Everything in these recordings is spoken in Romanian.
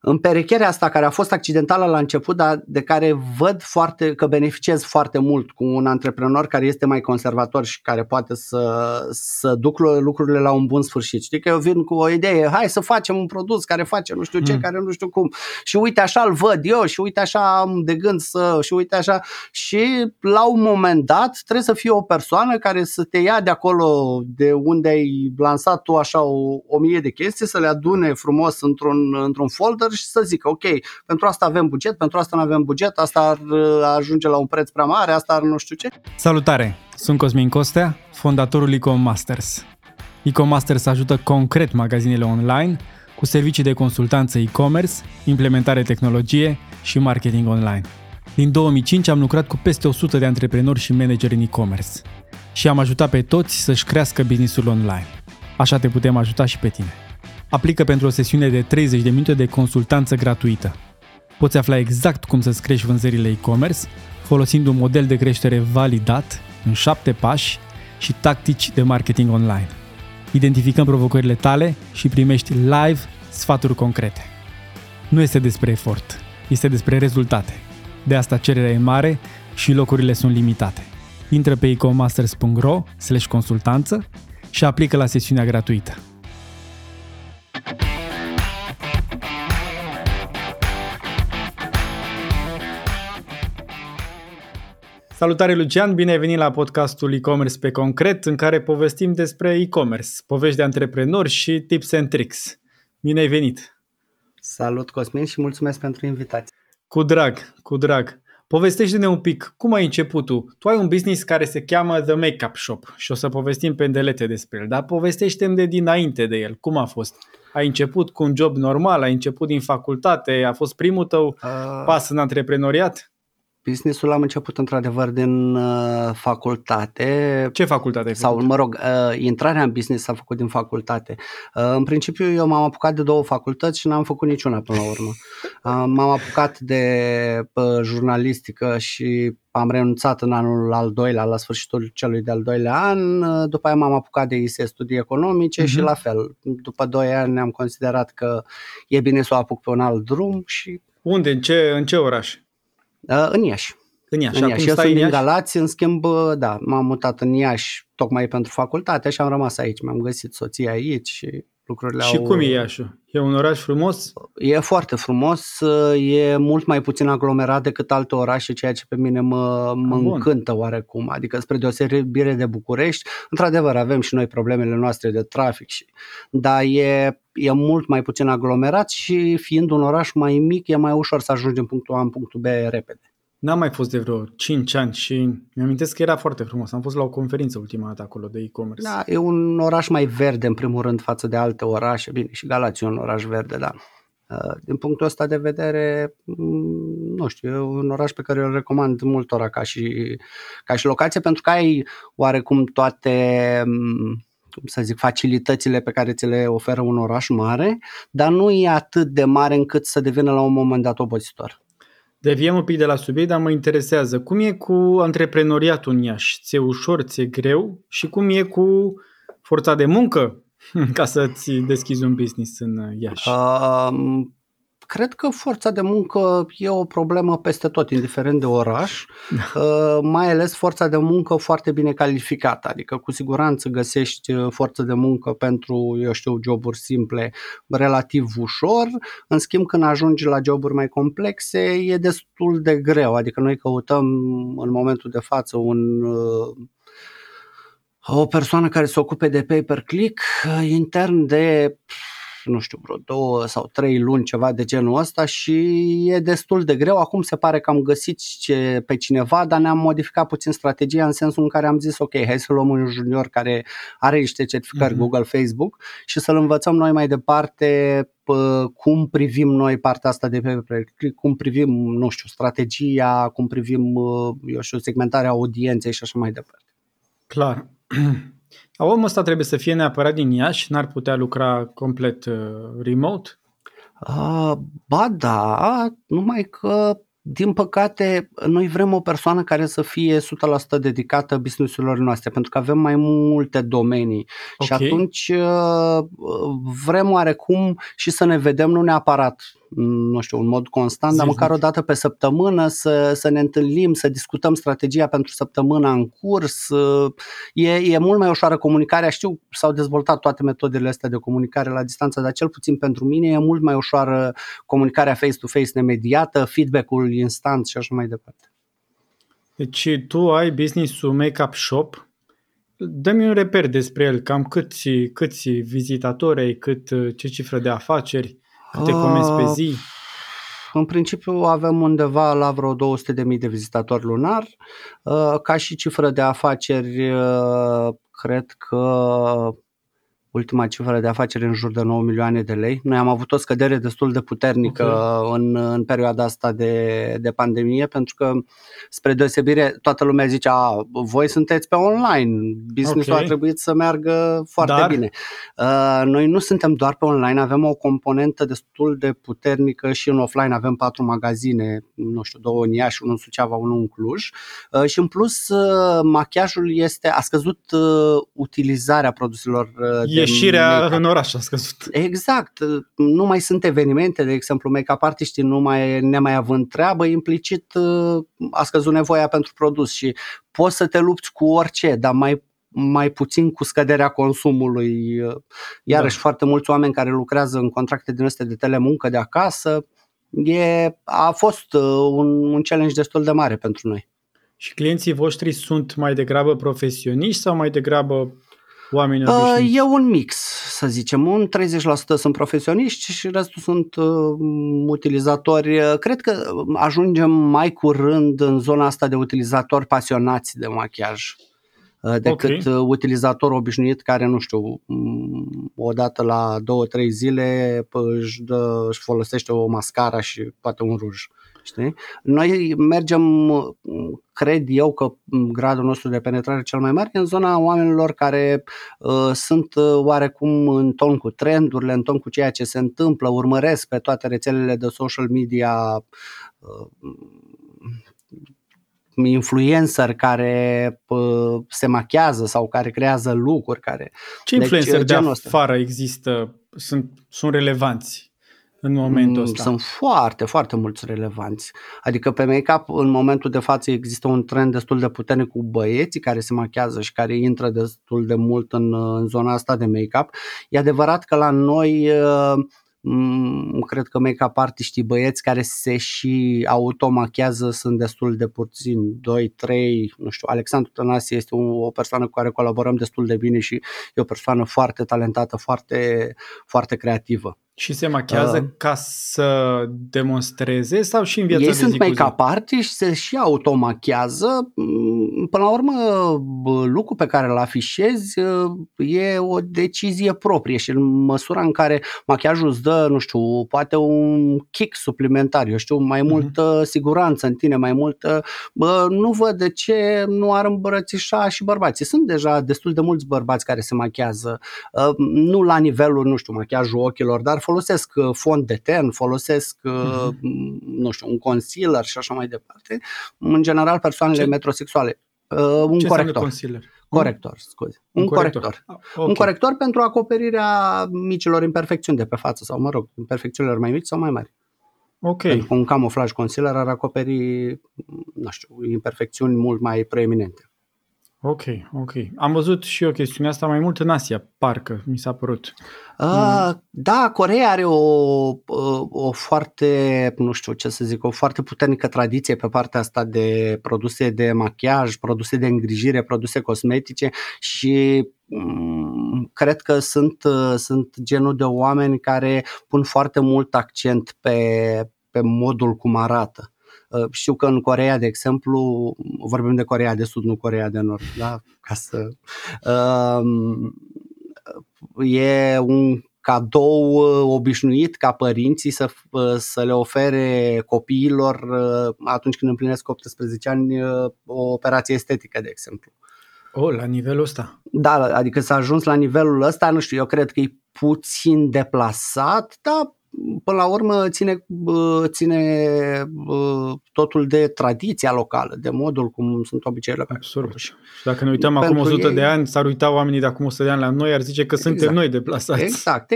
Împerecherea asta care a fost accidentală la început, dar de care văd că beneficiez foarte mult cu un antreprenor care este mai conservator și care poate să duc lucrurile la un bun sfârșit. Știi că eu vin cu o idee, hai să facem un produs care face nu știu ce, care nu știu cum, și uite așa îl văd eu și uite așa am de gând să, și uite așa, și la un moment dat trebuie să fie o persoană care să te ia de acolo de unde ai lansat tu așa o mie de chestii, să le adune frumos într-un folder și să zică, ok, pentru asta avem buget, pentru asta nu avem buget, asta ar ajunge la un preț prea mare, asta ar nu știu ce. Salutare! Sunt Cosmin Costea, fondatorul eComMasters. eComMasters ajută concret magazinele online cu servicii de consultanță e-commerce, implementare tehnologie și marketing online. Din 2005 am lucrat cu peste 100 de antreprenori și manageri în e-commerce și am ajutat pe toți să-și crească business-ul online. Așa te putem ajuta și pe tine. Aplică pentru o sesiune de 30 de minute de consultanță gratuită. Poți afla exact cum să-ți crești vânzările e-commerce, folosind un model de creștere validat, în 7 pași și tactici de marketing online. Identificăm provocările tale și primești live sfaturi concrete. Nu este despre efort, este despre rezultate. De asta cererea e mare și locurile sunt limitate. Intră pe ecommasters.ro/consultanță și aplică la sesiunea gratuită. Salutare, Lucian! Bine ai venit la podcastul e-commerce pe concret, în care povestim despre e-commerce, povești de antreprenori și tips and tricks. Bine ai venit! Salut, Cosmin, și mulțumesc pentru invitație! Cu drag! Povestește-ne un pic, cum ai început tu? Tu ai un business care se cheamă The Makeup Shop și o să povestim pe îndelete despre el, dar povestește-mi de dinainte de el, cum a fost? Ai început cu un job normal, ai început din facultate, a fost primul tău pas în antreprenoriat? Business-ul am început într-adevăr din facultate. Ce facultate? Sau, mă rog, intrarea în business s-a făcut din facultate. În principiu eu m-am apucat de 2 facultăți și n-am făcut niciuna până la urmă. M-am apucat de jurnalistică și am renunțat în anul al doilea, la sfârșitul celui de-al doilea an. După aia m-am apucat de ISE, studii economice, și la fel. După 2 ani am considerat că e bine să o apuc pe un alt drum. Și... Unde? În ce oraș? În Iași. În Iași. Eu sunt din Galați, în schimb, da, m-am mutat în Iași tocmai pentru facultate și am rămas aici. Mi-am găsit soția aici și lucrurile și au... Și cum e Iașul? E un oraș frumos? E foarte frumos, e mult mai puțin aglomerat decât alte orașe, ceea ce pe mine mă încântă oarecum. Adică spre deosebire de București, într-adevăr avem și noi problemele noastre de trafic, dar e mult mai puțin aglomerat și fiind un oraș mai mic, e mai ușor să ajungi din punctul A în punctul B repede. N-am mai fost de vreo 5 ani și mi-am amintesc că era foarte frumos. Am fost la o conferință ultima dată acolo de e-commerce. Da, e un oraș mai verde în primul rând față de alte orașe. Bine, și Galați e un oraș verde, dar din punctul ăsta de vedere, nu știu, e un oraș pe care îl recomand multora ca și locație, pentru că ai oarecum toate... cum să zic, facilitățile pe care ți le oferă un oraș mare, dar nu e atât de mare încât să devină la un moment dat obositor. Deviem un pic de la subiect, dar mă interesează. Cum e cu antreprenoriatul în Iași? Ți-e ușor, ți-e greu? Și cum e cu forța de muncă ca să-ți deschizi un business în Iași? Cred că forța de muncă e o problemă peste tot, indiferent de oraș, mai ales forța de muncă foarte bine calificată, adică cu siguranță găsești forță de muncă pentru, eu știu, joburi simple relativ ușor, în schimb când ajungi la joburi mai complexe e destul de greu, adică noi căutăm în momentul de față o persoană care se ocupe de pay-per-click intern de... nu știu, vreo 2 sau 3 luni, ceva de genul ăsta și e destul de greu. Acum se pare că am găsit pe cineva, dar ne-am modificat puțin strategia în sensul în care am zis, ok, hai să luăm un junior care are niște certificări Google, Facebook și să-l învățăm noi mai departe cum privim noi partea asta de pe cum privim, nu știu, strategia, cum privim, eu știu, segmentarea audienței și așa mai departe. Clar. Omul ăsta trebuie să fie neapărat din Iași, n-ar putea lucra complet remote? Ba da, numai că, din păcate, noi vrem o persoană care să fie 100% dedicată business-urilor noastre, pentru că avem mai multe domenii. Okay. Și atunci vrem oarecum și să ne vedem, nu neapărat nu știu, un mod constant, dar măcar o dată pe săptămână să ne întâlnim, să discutăm strategia pentru săptămâna în curs. E mult mai ușoară comunicarea. Știu, s-au dezvoltat toate metodele astea de comunicare la distanță, dar cel puțin pentru mine e mult mai ușoară comunicarea face-to-face nemediată, feedback-ul instant și așa mai departe. Deci tu ai business-ul Makeup Shop. Dă-mi un reper despre el, cam câți vizitatori ai, ce cifră de afaceri, câte comenzi pe zi? În principiu avem undeva la vreo 200.000 de vizitatori lunar. Ca și cifră de afaceri, cred că ultima cifră de afaceri în jur de 9 milioane de lei. Noi am avut o scădere destul de puternică în perioada asta de pandemie, pentru că, spre deosebire, toată lumea zice, voi sunteți pe online, business-ul a trebuit să meargă foarte bine. Noi nu suntem doar pe online, avem o componentă destul de puternică și în offline, avem 4 magazine, nu știu, 2 în Iași, 1 în Suceava, 1 în Cluj și în plus machiajul a scăzut utilizarea produselor ieșirea în oraș a scăzut. Exact. Nu mai sunt evenimente, de exemplu, make-up artiștii nemai având treabă, implicit a scăzut nevoia pentru produs și poți să te lupți cu orice, dar mai puțin cu scăderea consumului. Iarăși foarte mulți oameni care lucrează în contracte din astea de telemuncă de acasă, a fost un challenge destul de mare pentru noi. Și clienții voștri sunt mai degrabă profesioniști sau mai degrabă oamenii obișnuiți? E un mix, să zicem. Un 30% sunt profesioniști și restul sunt utilizatori. Cred că ajungem mai curând în zona asta de utilizatori pasionați de machiaj decât utilizator obișnuit care, nu știu, odată la 2-3 zile își folosește o mascara și poate un ruj. Știi? Noi mergem, cred eu că gradul nostru de penetrare cel mai mare e în zona oamenilor care sunt oarecum în ton cu trendurile, în ton cu ceea ce se întâmplă, urmăresc pe toate rețelele de social media influencer care se machează sau care creează lucruri. Ce influencer de afară există, sunt relevanți în momentul ăsta? Sunt foarte, foarte mulți relevanți. Adică pe make-up în momentul de față există un trend destul de puternic cu băieții care se machează și care intră destul de mult în zona asta de make-up. E adevărat că la noi cred că make-up artiștii băieți care se și automachează sunt destul de puțini, 2-3, nu știu, Alexandru Tănase este o persoană cu care colaborăm destul de bine și e o persoană foarte talentată, foarte, foarte creativă. Și se machează ca să demonstreze sau și în viața de zi cu zi? Ei sunt make-up artiști, se și automachează. Până la urmă, lucrul pe care îl afișezi e o decizie proprie și în măsura în care machiajul îți dă, nu știu, poate un kick suplimentar, eu știu, mai multă siguranță în tine, mai multă... nu văd de ce nu ar îmbrățișa și bărbații. Sunt deja destul de mulți bărbați care se machează, nu la nivelul, nu știu, machiajul ochilor, dar folosesc fond de ten, folosesc, nu știu, un concealer și așa mai departe. În general, persoanele metrosexuale. Un corector. Corector, scuze. Un corector. Un corector pentru acoperirea micilor imperfecțiuni de pe față sau, mă rog, imperfecțiunilor mai mici sau mai mari. Ok. Pentru un camuflaj concealer ar acoperi, nu știu, imperfecțiuni mult mai preeminente. Ok. Am văzut și o chestiune asta mai mult în Asia, parcă, mi s-a părut. Da, Coreea are o foarte, nu știu ce să zic, o foarte puternică tradiție pe partea asta de produse de machiaj, produse de îngrijire, produse cosmetice și cred că sunt genul de oameni care pun foarte mult accent pe modul cum arată. Știu că în Coreea, de exemplu, vorbim de Coreea de Sud, nu Coreea de Nord, da? Ca să... e un cadou obișnuit ca părinții să le ofere copiilor atunci când împlinesc 18 ani o operație estetică, de exemplu. La nivelul ăsta. Da, adică s-a ajuns la nivelul ăsta, nu știu, eu cred că e puțin deplasat, dar până la urmă ține totul de tradiția locală, de modul cum sunt obiceiurile pe acolo. Și dacă ne uităm pentru acum 100 de ani, s-ar uita oamenii de acum 100 de ani la noi, ar zice că exact, suntem noi deplasați. Exact.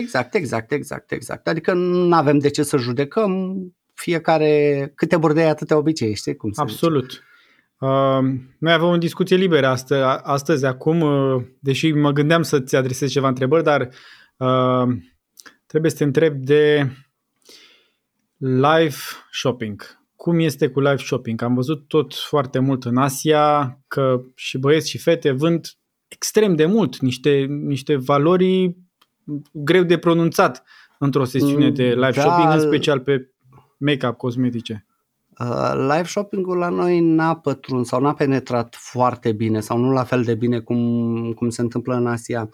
Adică nu avem de ce să judecăm fiecare, câte burdei atâtea obicei, știi cum se absolut zice. Noi avem o discuție liberă astăzi, acum, deși mă gândeam să-ți adresez ceva întrebări, dar trebuie să te întreb de live shopping. Cum este cu live shopping? Am văzut tot foarte mult în Asia că și băieți și fete vând extrem de mult, niște valori greu de pronunțat într-o sesiune de live shopping, în special pe make-up, cosmetice. Live shopping-ul la noi n-a pătruns sau n-a penetrat foarte bine sau nu la fel de bine cum se întâmplă în Asia.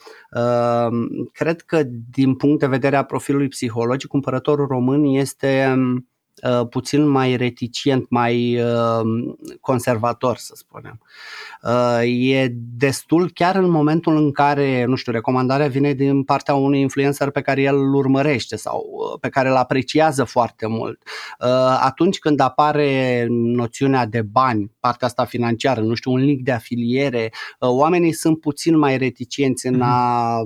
Cred că din punct de vedere a profilului psihologic, cumpărătorul român este puțin mai reticent, mai conservator, să spunem. E destul chiar în momentul în care, nu știu, recomandarea vine din partea unui influencer pe care el îl urmărește sau pe care îl apreciază foarte mult. Atunci când apare noțiunea de bani, partea asta financiară, nu știu, un link de afiliere, oamenii sunt puțin mai reticenți în a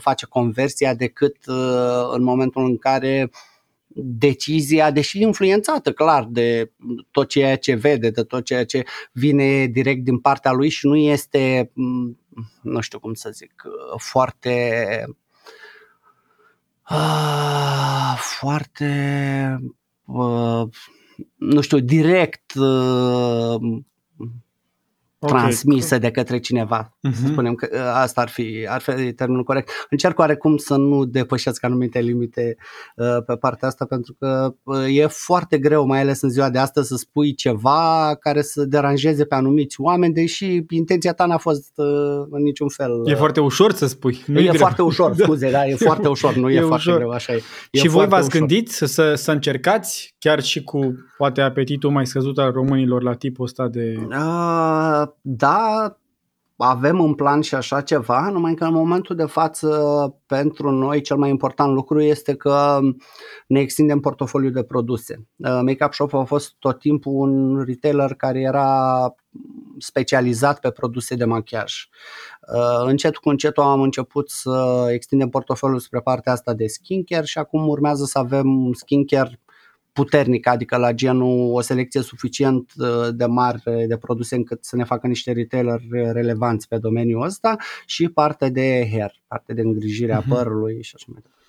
face conversia decât în momentul în care decizia, deși influențată clar de tot ceea ce vede, de tot ceea ce vine direct din partea lui și nu este, nu știu cum să zic, foarte nu știu, direct transmisă de către cineva. Să spunem că asta ar fi termenul corect. Încerc oarecum să nu depășesc anumite limite pe partea asta, pentru că e foarte greu, mai ales în ziua de astăzi, să spui ceva care să deranjeze pe anumiți oameni, deși intenția ta n-a fost în niciun fel. E foarte ușor să spui. E foarte ușor, nu e foarte greu. Așa e. Și voi v-ați gândit să încercați, chiar și cu poate apetitul mai scăzut al românilor la tipul ăsta de... Da, avem în plan și așa ceva, numai că în momentul de față pentru noi cel mai important lucru este că ne extindem portofoliul de produse. Makeup Shop a fost tot timpul un retailer care era specializat pe produse de machiaj. Încet cu încet am început să extindem portofoliul spre partea asta de skincare și acum urmează să avem skincare puternic, adică la genul o selecție suficient de mare de produse încât să ne facă niște retaileri relevanți pe domeniul ăsta și partea de hair, partea de îngrijire a părului și așa mai departe.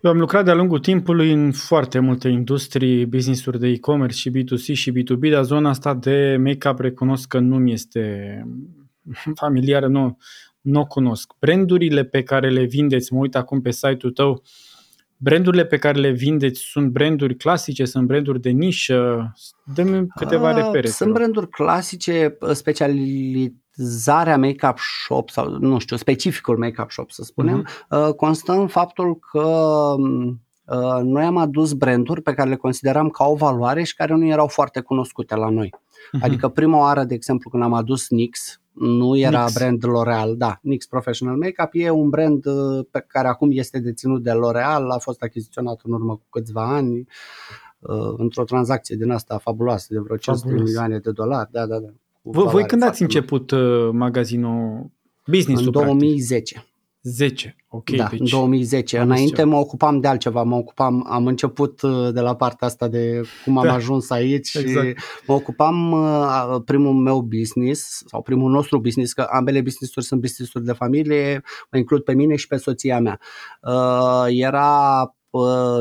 Eu am lucrat de-a lungul timpului în foarte multe industrii, business-uri de e-commerce și B2C și B2B, dar zona asta de make-up recunosc că nu mi este familiară, nu cunosc. Brandurile pe care le vindeți, mă uit acum pe site-ul tău, brandurile pe care le vindeți sunt branduri clasice, sunt branduri de nișă? Dă-mi câteva repere. Sunt branduri clasice, specializarea Makeup Shop sau, nu știu, specificul Makeup Shop, să spunem, constă în faptul că noi am adus branduri pe care le consideram ca o valoare și care nu erau foarte cunoscute la noi. Adică prima oară, de exemplu, când am adus NYX, nu era brand L'Oreal, da, NYX Professional Makeup e un brand pe care acum este deținut de L'Oreal, a fost achiziționat în urmă cu câțiva ani într-o tranzacție din asta fabuloasă de vreo 500 milioane de dolari. Da. Voi când ați început magazinul, business-ul? În 2010. Practic. 10, ok. Da, deci în 2010. Înainte mă ocupam de altceva, am început de la partea asta de cum am ajuns aici exact. Și mă ocupam primul meu business sau primul nostru business, că ambele business-uri sunt business-uri de familie, mă includ pe mine și pe soția mea. Era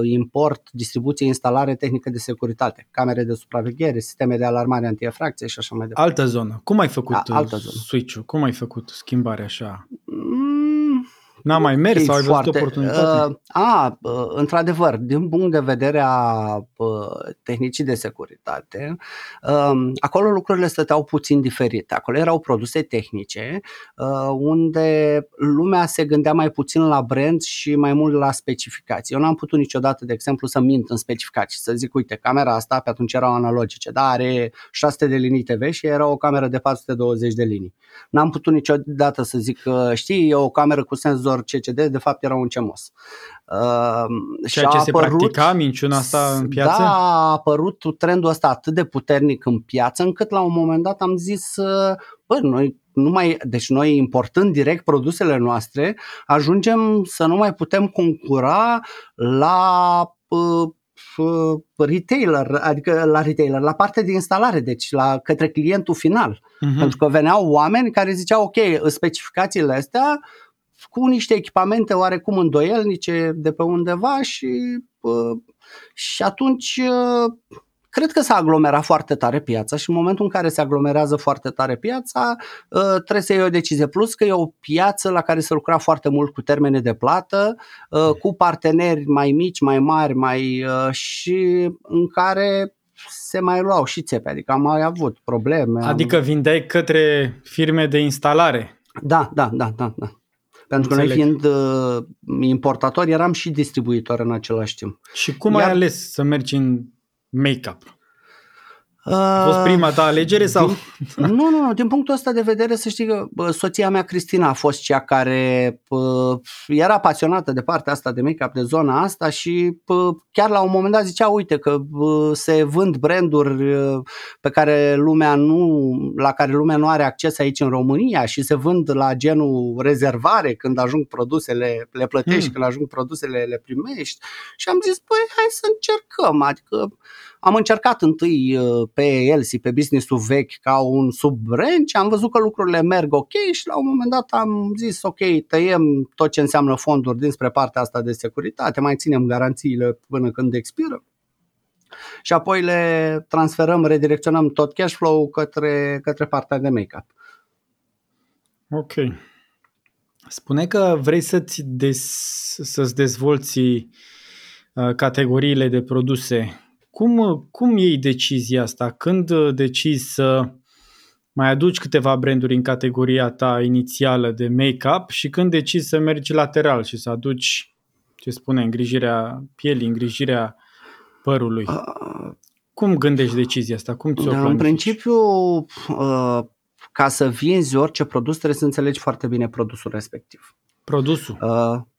import, distribuție, instalare, tehnică de securitate, camere de supraveghere, sisteme de alarmare antiefracție și așa mai departe. Altă zonă. Cum ai făcut switch-ul? Cum ai făcut schimbarea așa? N-a mai mers sau ai văzut oportunitatea? Într-adevăr, din punct de vedere a tehnicii de securitate, acolo lucrurile stăteau puțin diferite. Acolo erau produse tehnice, unde lumea se gândea mai puțin la brand și mai mult la specificații. Eu n-am putut niciodată, de exemplu, să mint în specificații, să zic, uite, camera asta pe atunci erau analogice, dar are 600 de linii TV și era o cameră de 420 de linii. N-am putut niciodată să zic, știi, e o cameră cu senzor user CCD, de fapt era un CMOS. Ceea ce se practica, minciuna asta în piață? Da, a apărut trendul ăsta atât de puternic în piață, încât la un moment dat am zis, noi importând direct produsele noastre, ajungem să nu mai putem concura la retailer, adică la retailer, la partea de instalare, deci la către clientul final. Uh-huh. Pentru că veneau oameni care ziceau, ok, specificațiile astea cu niște echipamente oarecum îndoielnice de pe undeva și atunci cred că s-a aglomerat foarte tare piața și în momentul în care se aglomerează foarte tare piața, trebuie să iei o decizie, plus că e o piață la care se lucra foarte mult cu termene de plată, cu parteneri mai mici, mai mari, și în care se mai luau și țepe, adică am mai avut probleme. Adică vindeai către firme de instalare. Da. Pentru că noi fiind importatori eram și distribuitori în același timp. Și cum ai ales să mergi în make-up? A fost prima ta alegere sau? Nu, din punctul ăsta de vedere să știi că soția mea Cristina a fost cea care era pasionată de partea asta de make-up, de zona asta și chiar la un moment dat zicea, uite că se vând branduri pe care la care lumea nu are acces aici în România și se vând la genul rezervare, când ajung produsele le plătești, când ajung produsele le primești și am zis, păi hai să încercăm, adică am încercat întâi pe Elsie, pe business-ul vechi, ca un sub-brand și am văzut că lucrurile merg ok și la un moment dat am zis ok, tăiem tot ce înseamnă fonduri dinspre partea asta de securitate, mai ținem garanțiile până când expiră și apoi le transferăm, redirecționăm tot cash flow către partea de make-up. Ok. Spune că vrei să-ți dezvolți categoriile de produse. Cum iei decizia asta? Când decizi să mai aduci câteva branduri în categoria ta inițială de make-up și când decizi să mergi lateral și să aduci, îngrijirea pielii, îngrijirea părului? Cum gândești decizia asta? Cum ți-o planifici? În principiu, ca să vinzi orice produs, trebuie să înțelegi foarte bine produsul respectiv. Produsul?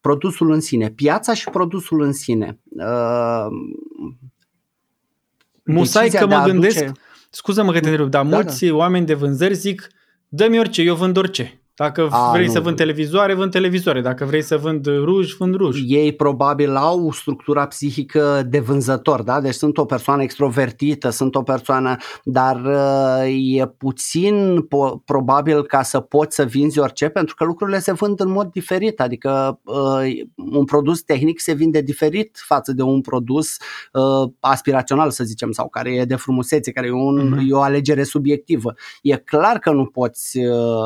Produsul în sine. Piața și produsul în sine. Musai că mă gândesc, scuză-mă că te întrerup, dar mulți oameni de vânzări zic, dă-mi orice, eu vând orice. Dacă vrei să vând televizoare, vând televizoare. Dacă vrei să vând ruj, vând ruj. Ei probabil au structura psihică de vânzător, da? Deci sunt o persoană extrovertită, dar e puțin probabil ca să poți să vinzi orice, pentru că lucrurile se vând în mod diferit. Adică un produs tehnic se vinde diferit față de un produs aspirațional, să zicem, sau care e de frumusețe, care e o alegere subiectivă. E clar că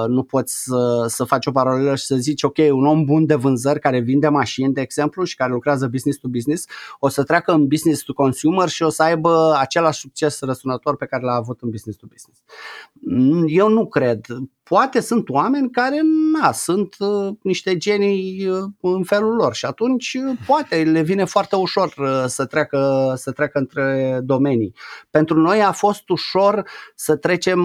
nu poți să faci o paralelă și să zici ok, un om bun de vânzări care vinde mașini, de exemplu, și care lucrează business to business, o să treacă în business to consumer și o să aibă același succes răsunător pe care l-a avut în business to business. Eu nu cred. Poate sunt oameni care sunt niște genii în felul lor și atunci poate le vine foarte ușor să treacă între domenii. Pentru noi a fost ușor să trecem,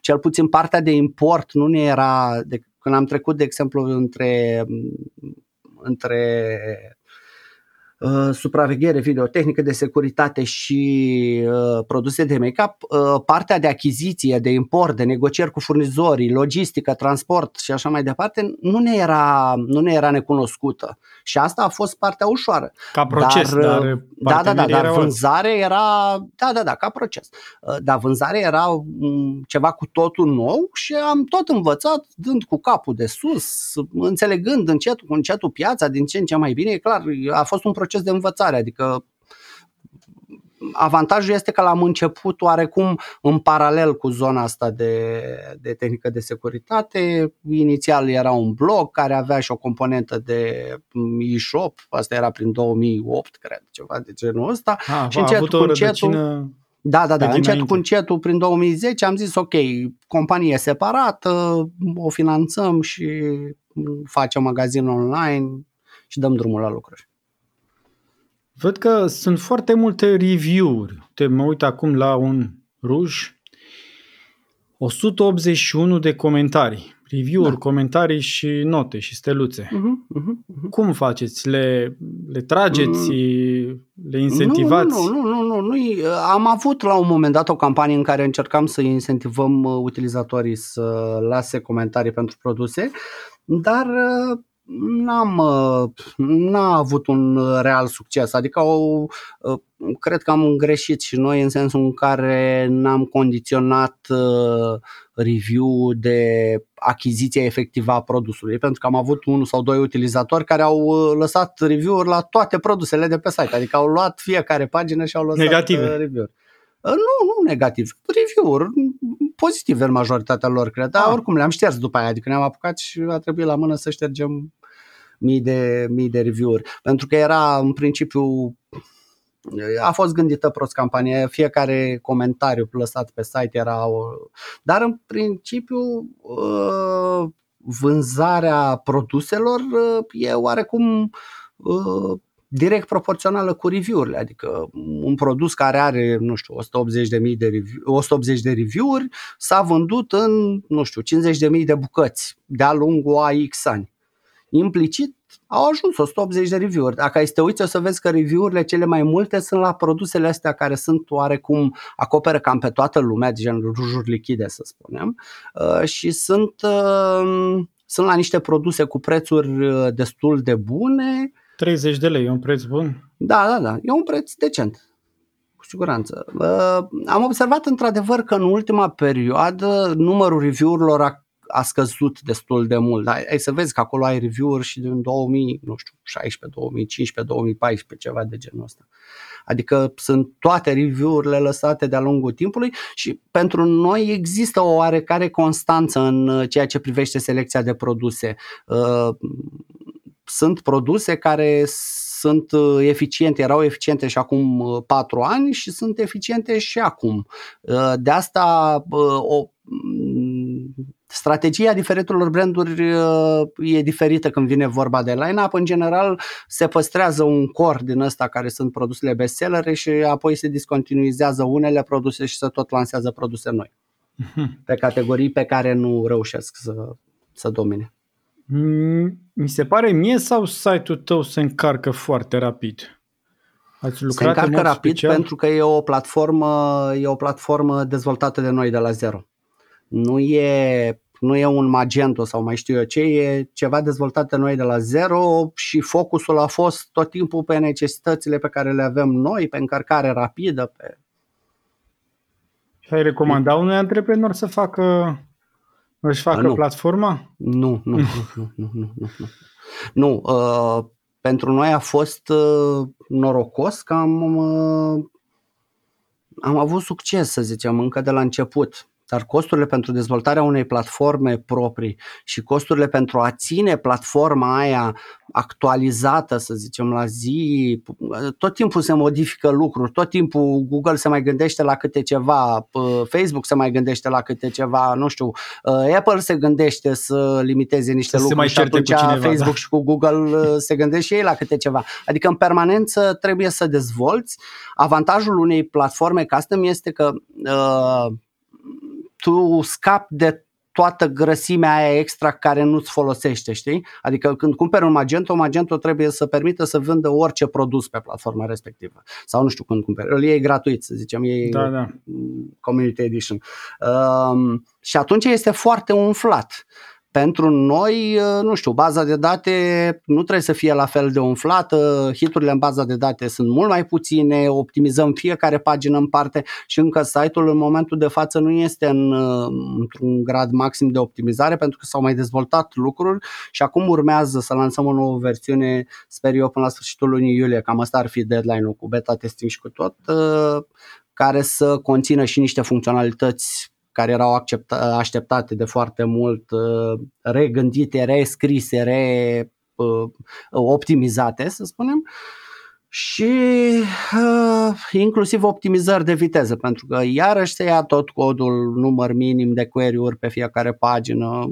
cel puțin partea de import nu ne era, când am trecut de exemplu între supraveghere video, tehnică de securitate și produse de make-up, partea de achiziție, de import, de negocieri cu furnizorii, logistică, transport și așa mai departe, nu ne era necunoscută. Și asta a fost partea ușoară. Ca proces, dar vânzare era, ca proces. Dar vânzare era ceva cu totul nou și am tot învățat dând cu capul de sus, înțelegând încetul piața din ce în ce mai bine. E clar, a fost un proces de învățare, adică avantajul este că l-am început oarecum în paralel cu zona asta de tehnică de securitate. Inițial era un blog care avea și o componentă de e-shop, asta era prin 2008, cred, ceva de genul ăsta. Și încetul cu încetul, prin 2010 am zis ok, companie separată, o finanțăm și facem magazin online și dăm drumul la lucruri. Văd că sunt foarte multe review-uri. Mă uit acum la un ruj. 181 de comentarii. Review-uri, comentarii și note și steluțe. Cum faceți? Le trageți? Le incentivați? Nu. Am avut la un moment dat o campanie în care încercam să incentivăm utilizatorii să lase comentarii pentru produse, dar n-a avut un real succes. Adică cred că am greșit și noi în sensul în care n-am condiționat review-ul de achiziția efectivă a produsului, pentru că am avut unul sau doi utilizatori care au lăsat review-uri la toate produsele de pe site. Adică au luat fiecare pagină și au lăsat review-uri. Nu negativ, review-uri pozitive în majoritatea lor, cred, dar oricum le-am șters după aia, adică ne-am apucat și a trebuit la mână să ștergem mii de review-uri, pentru că era în principiu, a fost gândită prost campania, fiecare comentariu lăsat pe site era dar în principiu vânzarea produselor e oarecum direct proporțională cu review-urile, adică un produs care are, 180 de review-uri s-a vândut în, 50.000 de bucăți de-a lungul a X ani. Implicit au ajuns 180 de review-uri. Dacă ai să te uiți, o să vezi că review-urile cele mai multe sunt la produsele astea care sunt oarecum, acoperă cam pe toată lumea, gen rujuri lichide, să spunem, și sunt la niște produse cu prețuri destul de bune. 30 de lei, e un preț bun? Da, e un preț decent, cu siguranță. Am observat într-adevăr că în ultima perioadă numărul review-urilor a scăzut destul de mult. Da, ai să vezi că acolo ai review-uri și din 2016, 2015, 2014, ceva de genul ăsta. Adică sunt toate review-urile lăsate de-a lungul timpului și pentru noi există o oarecare constanță în ceea ce privește selecția de produse. Sunt produse care sunt eficiente, erau eficiente și acum 4 ani și sunt eficiente și acum. De asta strategia diferitelor branduri e diferită când vine vorba de line-up. În general se păstrează un core din ăsta care sunt produsele best-sellere și apoi se discontinuizează unele produse și se tot lansează produse noi pe categorii pe care nu reușesc să domine. Mi se pare mie sau site-ul tău se încarcă foarte rapid? Ați lucrat? Se încarcă rapid pentru că e o platformă dezvoltată de noi de la zero. Nu e un Magento sau mai știu eu ce, e ceva dezvoltat de noi de la zero și focusul a fost tot timpul pe necesitățile pe care le avem noi, pe încărcare rapidă. Și ai recomanda unui antreprenor să facă platforma? Nu. Pentru noi a fost norocos că am avut succes, să zicem, încă de la început. Dar costurile pentru dezvoltarea unei platforme proprii și costurile pentru a ține platforma aia actualizată, să zicem, la zi, tot timpul se modifică lucruri, tot timpul Google se mai gândește la câte ceva, Facebook se mai gândește la câte ceva, Apple se gândește să limiteze niște lucruri și atunci Facebook și cu Google se gândesc și ei la câte ceva. Adică în permanență trebuie să dezvolți. Avantajul unei platforme custom este că tu scapi de toată grăsimea aia extra care nu-ți folosește, știi? Adică când cumperi un Magento, trebuie să permită să vândă orice produs pe platforma respectivă. Sau când cumperi, îl iei gratuit, să zicem, Community Edition. Și atunci este foarte umflat. Pentru noi, baza de date nu trebuie să fie la fel de umflată, hiturile în baza de date sunt mult mai puține, optimizăm fiecare pagină în parte și încă site-ul în momentul de față nu este într-un grad maxim de optimizare pentru că s-au mai dezvoltat lucruri și acum urmează să lansăm o nouă versiune, sper eu, până la sfârșitul lunii iulie, cam asta ar fi deadline-ul cu beta testing și cu tot, care să conțină și niște funcționalități care erau așteptate de foarte mult, regândite, rescrise, optimizate, să spunem, și inclusiv optimizări de viteză, pentru că iarăși se ia tot codul, număr minim de query-uri pe fiecare pagină,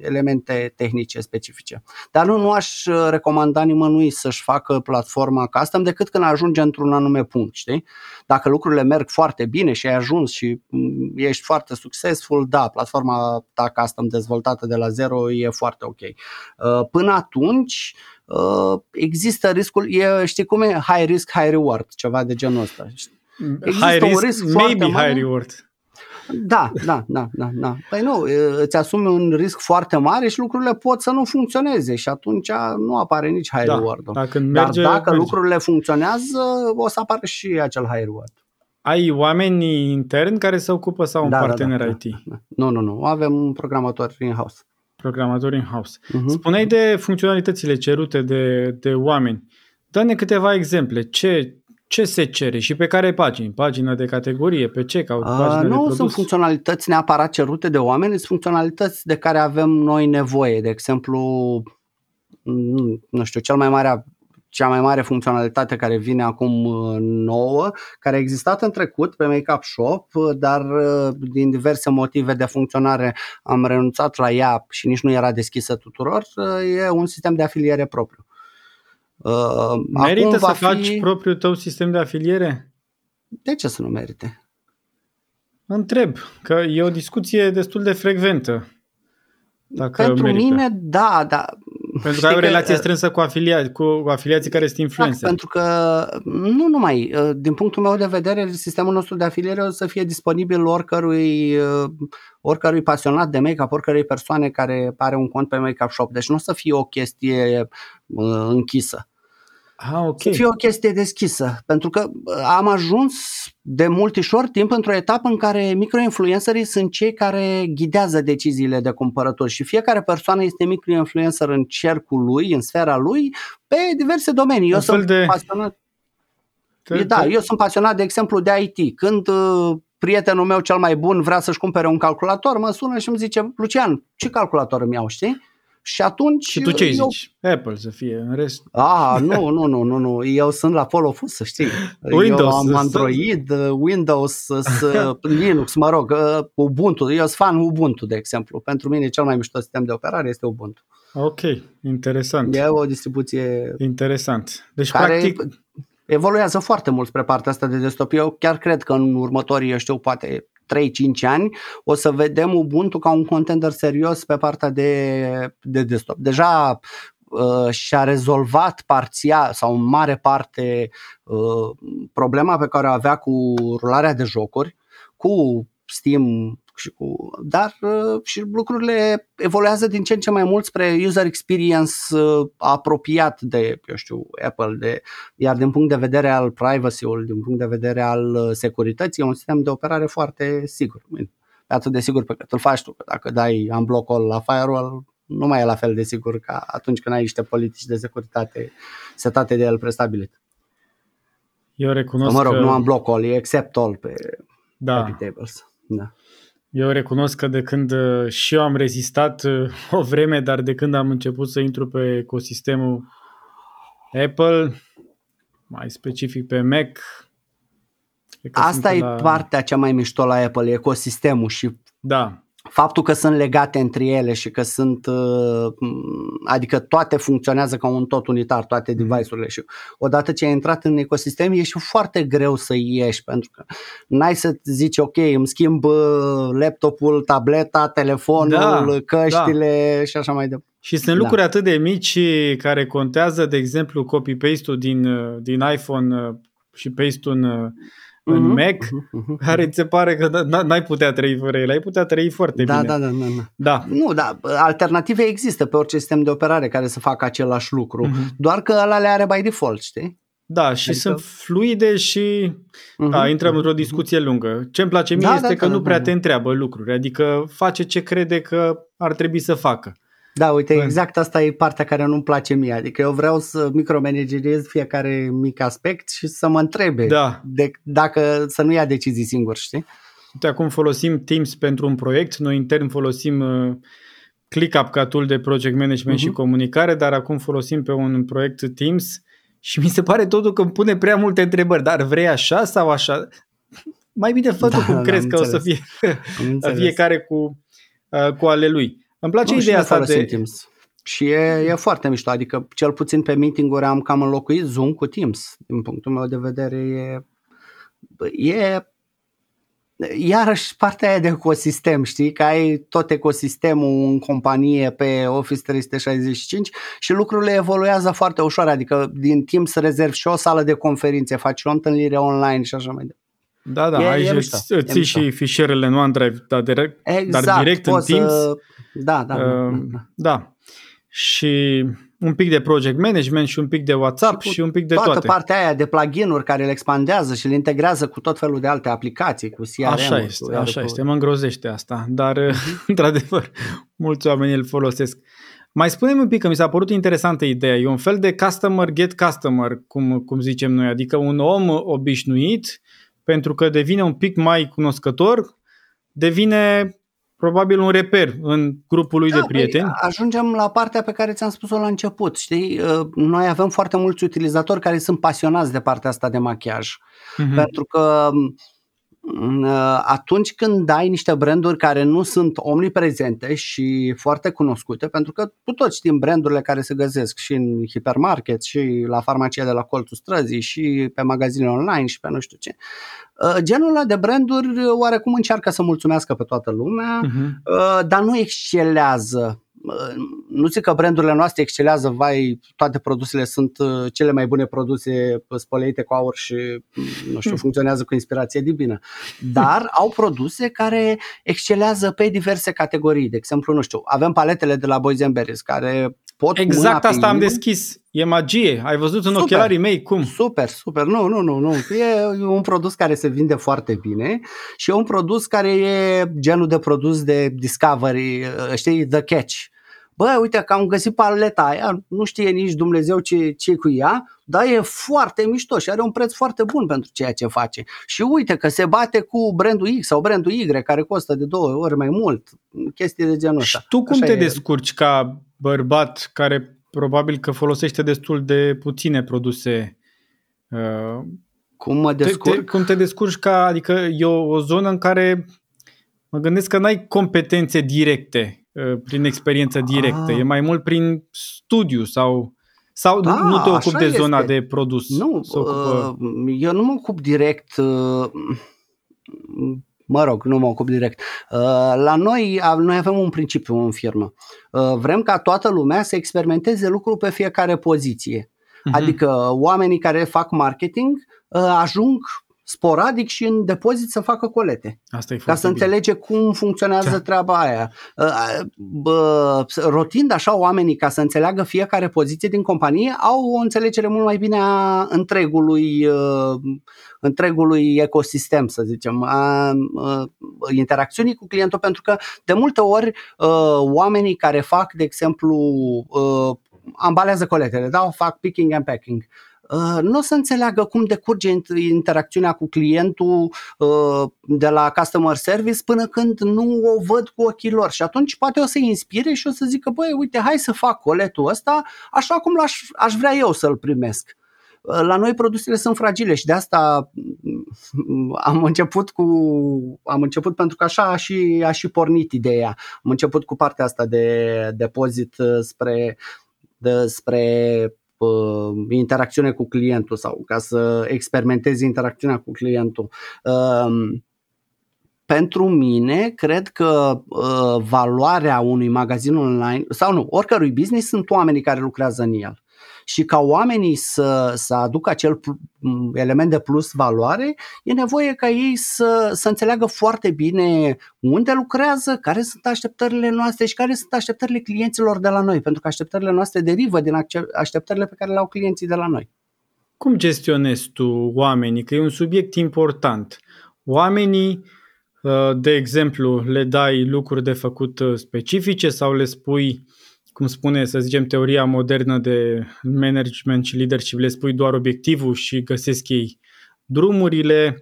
elemente tehnice specifice. Dar nu aș recomanda nimănui să-și facă platforma custom decât când ajunge într-un anume punct, știi? Dacă lucrurile merg foarte bine și ai ajuns și ești foarte successful, da, platforma ta custom dezvoltată de la zero e foarte ok. Până atunci există riscul, știi cum e? High risk, high reward, ceva de genul ăsta. Există high risk, maybe high reward. Da. Păi nu, îți asumi un risc foarte mare și lucrurile pot să nu funcționeze și atunci nu apare nici high reward-ul. Dar dacă merge. Lucrurile funcționează, o să apară și acel high reward. Ai oameni interni care se ocupă sau un partener IT? Nu. Avem un programator in-house. Uh-huh. Spuneai de funcționalitățile cerute de oameni. Dă-ne câteva exemple. Ce se cere și pe care pagini? Pagina de categorie, pe ce caut? Nu sunt funcționalități neapărat cerute de oameni, sunt funcționalități de care avem noi nevoie. De exemplu, cea mai mare funcționalitate care vine acum nouă, care a existat în trecut pe Makeup Shop, dar din diverse motive de funcționare am renunțat la ea și nici nu era deschisă tuturor, e un sistem de afiliere propriu. Merită să faci propriul tău sistem de afiliere? De ce să nu merite? Întreb, că e o discuție destul de frecventă. Pentru mine, da. Pentru că ai o relație strânsă cu afiliații care sunt influențe. Pentru că, nu numai, din punctul meu de vedere, sistemul nostru de afiliere o să fie disponibil oricărui pasionat de make-up, oricărei persoane care are un cont pe Makeup Shop. Deci nu o să fie o chestie închisă. Okay. Să fie o chestie deschisă, pentru că am ajuns de multișor timp într-o etapă în care microinfluencerii sunt cei care ghidează deciziile de cumpărători și fiecare persoană este microinfluencer în cercul lui, în sfera lui, pe diverse domenii. Eu sunt pasionat, de exemplu, de IT. Când prietenul meu cel mai bun vrea să-și cumpere un calculator, mă sună și îmi zice: Lucian, ce calculator îmi iau, știi? Și atunci... Și tu ce zici? Apple să fie, în rest... Nu. Eu sunt la polo opus, să știi. Windows, eu am Android, Windows, Linux, Ubuntu. Eu sunt fan Ubuntu, de exemplu. Pentru mine cel mai mișto sistem de operare este Ubuntu. Ok, interesant. E o distribuție... Interesant. Deci, care... practic... evoluează foarte mult spre partea asta de desktop. Eu chiar cred că în următorii, poate 3-5 ani, o să vedem Ubuntu ca un contender serios pe partea de desktop. Deja și-a rezolvat parțial sau în mare parte problema pe care o avea cu rularea de jocuri, cu Steam, dar și lucrurile evoluează din ce în ce mai mult spre user experience apropiat de, Apple, iar din punct de vedere al privacy-ul, din punct de vedere al securității, e un sistem de operare foarte sigur. Atât de sigur pe cât îl faci tu, că dacă dai unblock all la firewall, nu mai e la fel de sigur ca atunci când ai niște politici de securitate setate de el prestabilit. Eu recunosc că nu unblock all, e except all pe tables. Da. Eu recunosc că de când și eu am rezistat o vreme, dar de când am început să intru pe ecosistemul Apple, mai specific pe Mac... Asta e partea cea mai mișto la Apple, ecosistemul și faptul că sunt legate între ele și că sunt... Adică toate funcționează ca un tot unitar, toate device-urile și odată ce ai intrat în ecosistem e și foarte greu să ieși, pentru că n-ai să zici ok, îmi schimb laptopul, tableta, telefonul, căștile și așa mai departe. Și sunt lucruri atât de mici care contează, de exemplu copy-paste-ul din iPhone și paste-ul în Mac, care ți se pare că n-ai putea trăi fără el, ai putea trăi foarte bine. Da. Nu, dar alternative există pe orice sistem de operare care să facă același lucru, doar că ăla le are by default, știi? Da, și adică... sunt fluide și intrăm într-o discuție lungă. Ce-mi place mie este că nu prea te întreabă lucruri, adică face ce crede că ar trebui să facă. Da, uite, exact asta e partea care nu-mi place mie. Adică eu vreau să micromanageriez fiecare mic aspect și să mă întrebe dacă să nu ia decizii singur, știi? Uite, acum folosim Teams pentru un proiect. Noi intern folosim ClickUp ca tool de project management și comunicare, dar acum folosim pe un proiect Teams și mi se pare totul că îmi pune prea multe întrebări. Dar vrei așa sau așa? Mai bine fă tu cum crezi că o să fie fiecare cu ale lui. Îmi place ideea asta de... Teams. Și e foarte mișto, adică cel puțin pe meeting-uri am cam înlocuit Zoom cu Teams. Din punctul meu de vedere e iarăși partea aia de ecosistem, știi? Că ai tot ecosistemul în companie pe Office 365 și lucrurile evoluează foarte ușor, adică din timp să rezervi și o sală de conferințe, faci o întâlnire online și așa mai departe. Da, da, ții și fișierele în OneDrive, dar direct în Teams. Da. Și un pic de project management și un pic de WhatsApp și un pic de toate. Toată partea aia de plugin-uri care le expandează și le integrează cu tot felul de alte aplicații, cu CRM-uri. Așa este, mă îngrozește asta, dar într-adevăr mulți oameni îl folosesc. Mai spune-mi un pic că mi s-a părut interesantă ideea, e un fel de customer get customer, cum zicem noi, adică un om obișnuit, pentru că devine un pic mai cunoscător, devine... probabil un reper în grupul lui de prieteni. Ajungem la partea pe care ți-am spus-o la început. Știi? Noi avem foarte mulți utilizatori care sunt pasionați de partea asta de machiaj. Uh-huh. Pentru că atunci când ai niște branduri care nu sunt omniprezente și foarte cunoscute, pentru că cu toți știm brandurile care se găsesc și în hipermarket, și la farmacia de la colțul străzii, și pe magazine online, și pe nu știu ce, genul ăla de branduri oarecum încearcă să mulțumească pe toată lumea, uh-huh. dar nu excelează. Nu zic că brandurile noastre excelează, vai, toate produsele sunt cele mai bune produse spălăite cu aur și, nu știu, funcționează cu inspirație divină. Dar au produse care excelează pe diverse categorii. De exemplu, nu știu, avem paletele de la Boys and Bears care pot... Exact asta am deschis. E magie. Ai văzut în ochelarii mei cum? Super. Nu. E un produs care se vinde foarte bine și e un produs care e genul de produs de discovery, știi, the catch. Bă, uite că am găsit paleta aia, nu știe nici Dumnezeu ce cu ea, dar e foarte mișto și are un preț foarte bun pentru ceea ce face. Și uite că se bate cu brandul X sau brandul Y, care costă de 2 ori mai mult, chestii de genul ăsta. Și tu cum te descurci ca bărbat care... probabil că folosește destul de puține produse. Cum mă descurc? Cum te descurci? Adică e o zonă în care mă gândesc că n-ai competențe directe, prin experiență directă. E mai mult prin studiu sau da, nu te ocupi de zona de produs. Nu, eu nu mă ocup direct... nu mă ocup direct. La noi avem un principiu în firmă. Vrem ca toată lumea să experimenteze lucrul pe fiecare poziție. Uh-huh. Adică oamenii care fac marketing ajung sporadic și în depozit să facă colete. Asta ca să înțelege cum funcționează treaba aia. Rotind așa oamenii ca să înțeleagă fiecare poziție din companie, au o înțelegere mult mai bine a întregului ecosistem, să zicem, a interacțiunii cu clientul, pentru că de multe ori oamenii care fac, de exemplu, ambalează coletele, fac picking and packing, nu o să înțeleagă cum decurge interacțiunea cu clientul de la customer service până când nu o văd cu ochii lor. Și atunci poate o să-i inspire și o să zică, băi, uite, hai să fac coletul ăsta așa cum aș vrea eu să-l primesc. La noi produsele sunt fragile și de asta am început pentru că așa a și pornit ideea. Am început cu partea asta de depozit spre interacțiune cu clientul sau ca să experimentezi interacțiunea cu clientul. Pentru mine, cred că valoarea unui magazin online sau nu, oricărui business, sunt oamenii care lucrează în el. Și ca oamenii să aducă acel element de plus valoare, e nevoie ca ei să înțeleagă foarte bine unde lucrează, care sunt așteptările noastre și care sunt așteptările clienților de la noi, pentru că așteptările noastre derivă din așteptările pe care le au clienții de la noi. Cum gestionezi tu oamenii? Că e un subiect important. Oamenii, de exemplu, le dai lucruri de făcut specifice sau le spui, cum spune, să zicem, teoria modernă de management și leadership, le spui doar obiectivul și găsesc ei drumurile?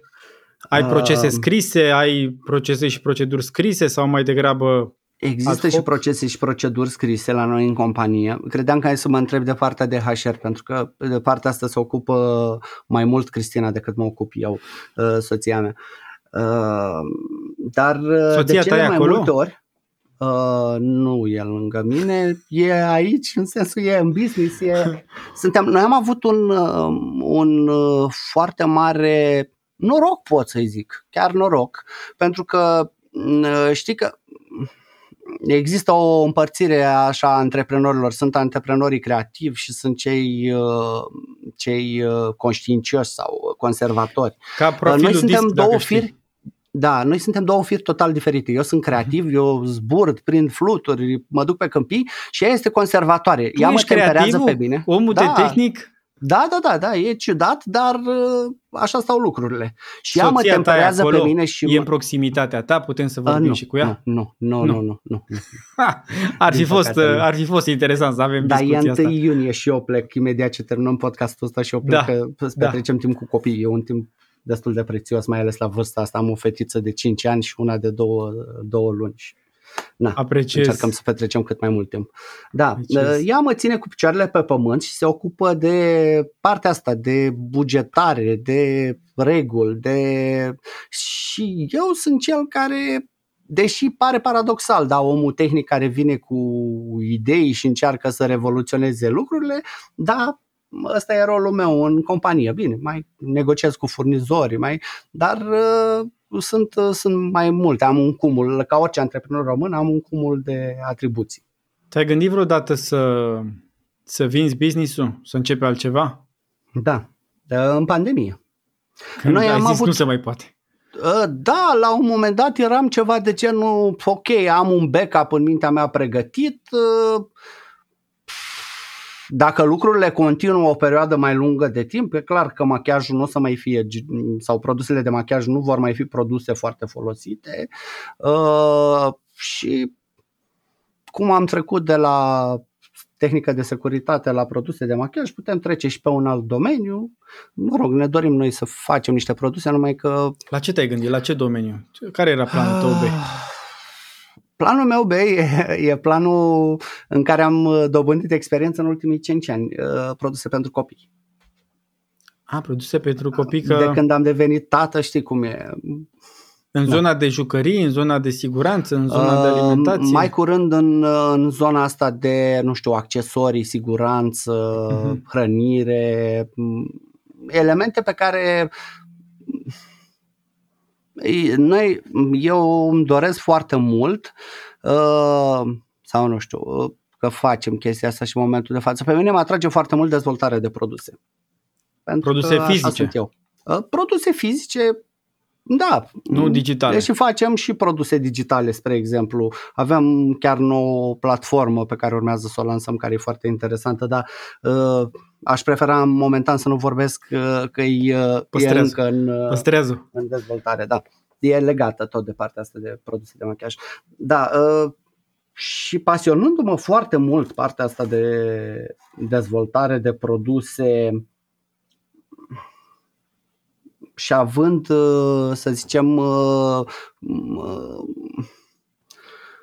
Ai procese scrise, ai procese și proceduri scrise sau mai degrabă... Există și procese și proceduri scrise la noi în companie. Credeam că ai să mă întreb de partea de HR, pentru că de partea asta se ocupă mai mult Cristina decât mă ocup eu, soția mea. Dar soția de cele mai multe ori... Nu e lângă mine, e aici, în sensul e în business, e... Noi am avut un foarte mare noroc, pot să-i zic, chiar noroc, pentru că știi că există o împărțire așa a antreprenorilor, sunt antreprenorii creativi și sunt cei conștiincioși sau conservatori. Ca profilul noi suntem disc, două firi. Da, noi suntem două firi total diferite. Eu sunt creativ, eu zbur, prind fluturi, mă duc pe câmpii și ea este conservatoare. Tu ea mă temperează pe mine. Omul de tehnic? Da, e ciudat, dar așa stau lucrurile. Și ea mă temperează pe mine și e în proximitatea ta, putem să vorbim și cu ea? Nu. Ar fi fost interesant să avem discuția asta. Da, e 1 iunie și eu plec imediat ce terminăm podcastul ăsta și eu plec să petrecem timp cu copiii. E un timp destul de prețios, mai ales la vârsta asta. Am o fetiță de 5 ani și una de 2 luni. Încercăm să petrecem cât mai mult timp. Da, ea mă ține cu picioarele pe pământ și se ocupă de partea asta, de bugetare, de reguli, și eu sunt cel care, deși pare paradoxal, da, omul tehnic care vine cu idei și încearcă să revoluționeze lucrurile, dar ăsta e rolul meu în companie. Bine, mai negociez cu furnizorii, dar sunt mai multe. Am un cumul, ca orice antreprenor român, am un cumul de atribuții. Te-ai gândit vreodată să vinzi business-ul? Să începi altceva? Da, în pandemie. Când noi am zis avut... nu se mai poate. Da, la un moment dat eram ceva de genul, ok, am un backup în mintea mea pregătit... Dacă lucrurile continuă o perioadă mai lungă de timp, e clar că machiajul nu o să mai fie, sau produsele de machiaj nu vor mai fi produse foarte folosite. Și cum am trecut de la tehnică de securitate la produse de machiaj, putem trece și pe un alt domeniu. Ne dorim noi să facem niște produse, numai că... La ce te-ai gândit? La ce domeniu? Care era planul tău, băi? Planul meu B e planul în care am dobândit experiență în ultimii 5 ani, produse pentru copii. Produse pentru copii, că... De când am devenit tată, știi cum e. În zona de jucării, în zona de siguranță, în zona de alimentație? Mai curând în zona asta de, nu știu, accesorii, siguranță, hrănire, elemente pe care... Eu îmi doresc foarte mult, sau nu știu, că facem chestia asta și în momentul de față. Pe mine mă atrage foarte mult dezvoltarea de produse. Produse fizice? Produse fizice, da. Nu digitale. Deci facem și produse digitale, spre exemplu. Avem chiar nouă platformă pe care urmează să o lansăm, care e foarte interesantă, dar... Aș prefera momentan să nu vorbesc, că e încă în dezvoltare, da. E legată tot de partea asta de produse de machiaj. Da, și pasionându-mă foarte mult partea asta de dezvoltare de produse și având, să zicem,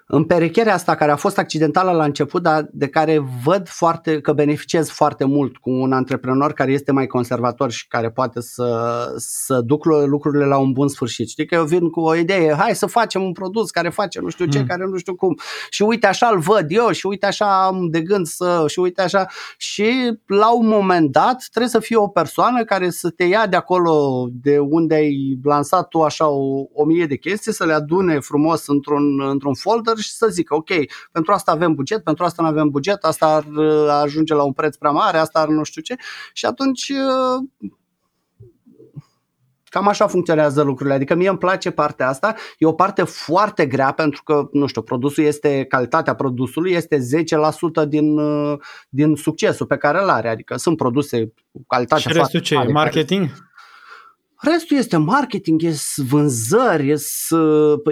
împerecherea asta care a fost accidentală la început, dar de care văd că beneficiez foarte mult cu un antreprenor care este mai conservator și care poate să duc lucrurile la un bun sfârșit. Știi că eu vin cu o idee, hai să facem un produs care face nu știu ce, care nu știu cum, și uite așa îl văd eu și uite așa am de gând să, și uite așa, și la un moment dat trebuie să fie o persoană care să te ia de acolo de unde ai lansat tu așa o mie de chestii, să le adune frumos într-un folder și să zică, ok, pentru asta avem buget, pentru asta nu avem buget, asta ar ajunge la un preț prea mare, asta ar nu știu ce. Și atunci cam așa funcționează lucrurile. Adică mie îmi place partea asta, e o parte foarte grea pentru că, nu știu, calitatea produsului este 10% din succesul pe care îl are. Adică sunt produse cu calitate foarte mare. Și restul ce e? Marketing? Restul este marketing, este vânzări,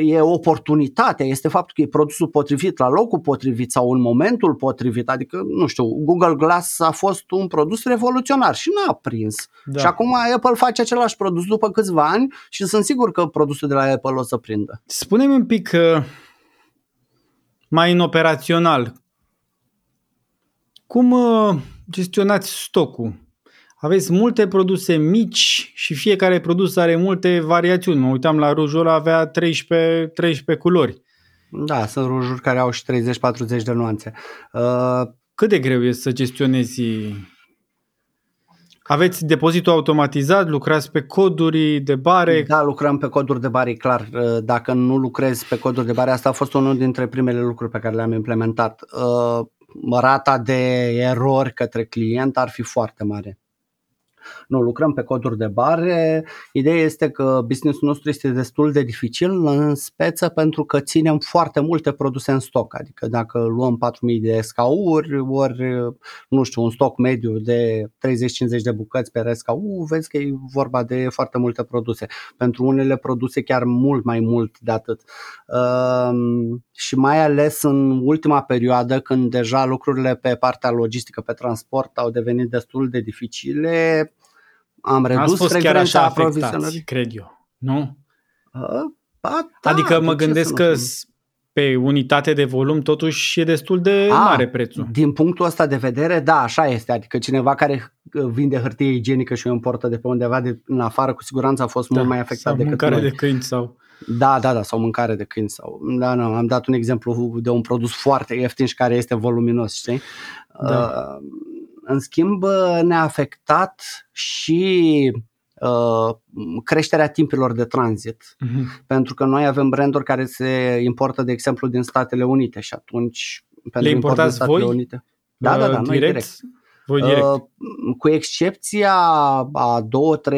e oportunitatea, este faptul că e produsul potrivit la locul potrivit sau în momentul potrivit. Adică, nu știu, Google Glass a fost un produs revoluționar și n-a prins. Da. Și acum Apple face același produs după câțiva ani și sunt sigur că produsul de la Apple o să prindă. Spune-mi un pic mai în operațional, cum gestionați stocul? Aveți multe produse mici și fiecare produs are multe variațiuni. Mă uitam la rujul ăla, avea 13 culori. Da, sunt rujuri care au și 30-40 de nuanțe. Cât de greu e să gestionezi? Aveți depozitul automatizat, lucrați pe coduri de bare? Da, lucrăm pe coduri de bare, clar. Dacă nu lucrezi pe coduri de bare, asta a fost unul dintre primele lucruri pe care le-am implementat. Rata de erori către client ar fi foarte mare. Nu, lucrăm pe coduri de bare. Ideea este că business-ul nostru este destul de dificil, în speță pentru că ținem foarte multe produse în stoc. Adică dacă luăm 4.000 de SKU-uri ori, nu știu, un stoc mediu de 30-50 de bucăți pe SKU, vezi că e vorba de foarte multe produse. Pentru unele produse chiar mult mai mult de atât. Și mai ales în ultima perioadă, când deja lucrurile pe partea logistică, pe transport, au devenit destul de dificile, am redus frecvența aprovizionării, cred eu, nu? Ba, da, adică mă gândesc că pe unitate de volum totuși e destul de mare prețul. Din punctul ăsta de vedere, da, așa este. Adică cineva care vinde hârtie igienică și o importă de pe undeva în afară, cu siguranță a fost mult mai afectat decât noi. Mâncare de câini sau... Da, sau mâncare de câini sau... Da, nu, am dat un exemplu de un produs foarte ieftin și care este voluminos, știi? Da. În schimb, ne-a afectat și creșterea timpilor de tranzit. Uh-huh. Pentru că noi avem branduri care se importă, de exemplu, din Statele Unite și atunci... Le importați voi? Unite, da, noi direct. Voi direct. Cu excepția a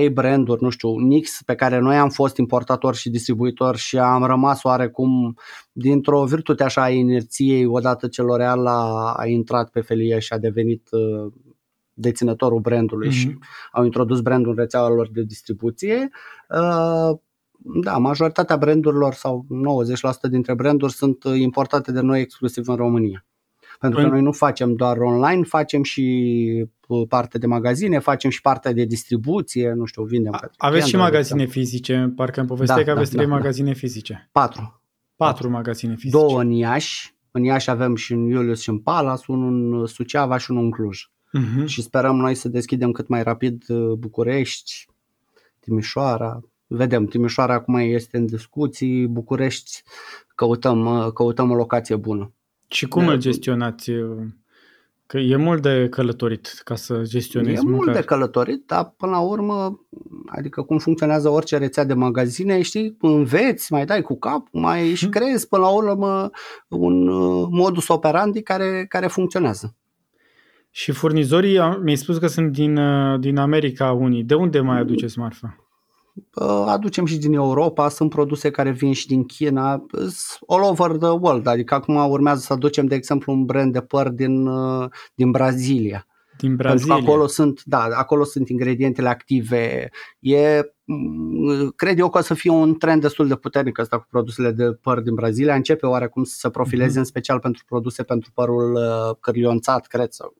2-3 branduri, nu știu, NYX, pe care noi am fost importator și distribuitor și am rămas oarecum dintr-o virtute așa a inerției, odată ce L'Oreal a intrat pe felie și a devenit deținătorul brandului, mm-hmm, și au introdus brandul în rețeaua lor de distribuție. Da, majoritatea brandurilor sau 90% dintre branduri sunt importate de noi exclusiv în România. Pentru că noi nu facem doar online, facem și parte de magazine, facem și partea de distribuție, nu știu, vindem. Aveți și magazine fizice, parcă îmi povesteai că aveți 3 magazine fizice. 4 magazine fizice. 2 în Iași, avem și în Iulius și în Palas, unul în Suceava și unul în Cluj. Uh-huh. Și sperăm noi să deschidem cât mai rapid București, Timișoara. Vedem, Timișoara acum este în discuții, București căutăm o locație bună. Și cum îl gestionați? Că e mult de călătorit ca să gestionezi mâncare. E mult de călătorit, dar până la urmă, adică cum funcționează orice rețea de magazine, știi, înveți, mai dai cu cap, mai și creezi până la urmă un modus operandi care funcționează. Și furnizorii, mi-ai spus că sunt din America unii. De unde mai aduceți marfă? Aducem și din Europa, sunt produse care vin și din China, all over the world, adică acum urmează să aducem, de exemplu, un brand de păr din Brazilia. Din Brazilia. Pentru că acolo sunt ingredientele active. Cred eu că o să fie un trend destul de puternic ăsta cu produsele de păr din Brazilia, începe oarecum să se profileze, în special pentru produse pentru părul cărlionțat, cred, sau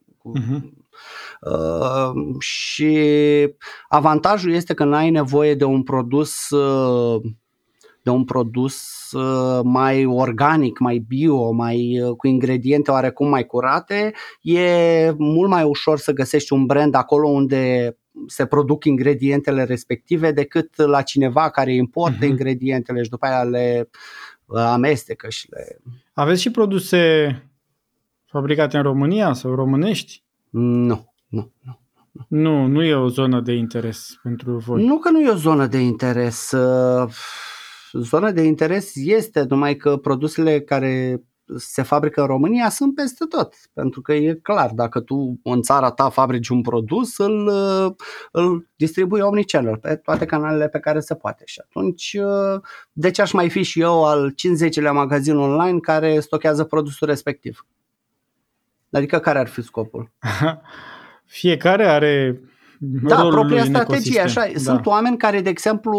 și avantajul este că n-ai nevoie de un produs mai organic, mai bio, mai cu ingrediente oarecum mai curate. E mult mai ușor să găsești un brand acolo unde se produc ingredientele respective decât la cineva care importă ingredientele și după aia le amestecă și le... Aveți și produse fabricate în România sau românești? Nu. Nu e o zonă de interes pentru voi. Nu că nu e o zonă de interes. Zona de interes este, numai că produsele care se fabrică în România sunt peste tot. Pentru că e clar, dacă tu în țara ta fabrici un produs, îl distribui omnichannel pe toate canalele pe care se poate. Și atunci, de ce aș mai fi și eu al 50-lea magazin online care stochează produsul respectiv? Adică care ar fi scopul? Fiecare are propria strategie, așa. Da. Sunt oameni care, de exemplu,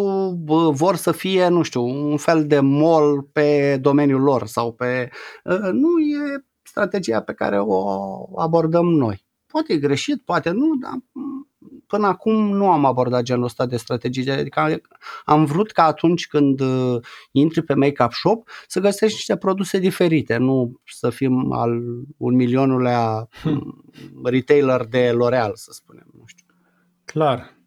vor să fie, nu știu, un fel de mall pe domeniul lor sau pe... Nu e strategia pe care o abordăm noi. Poate e greșit, poate nu, dar până acum nu am abordat genul ăsta de strategie. Adică am vrut ca atunci când intri pe Makeup Shop să găsești niște produse diferite, nu să fim al 1.000.000-lea retailer de L'Oreal, să spunem, nu știu. Clar.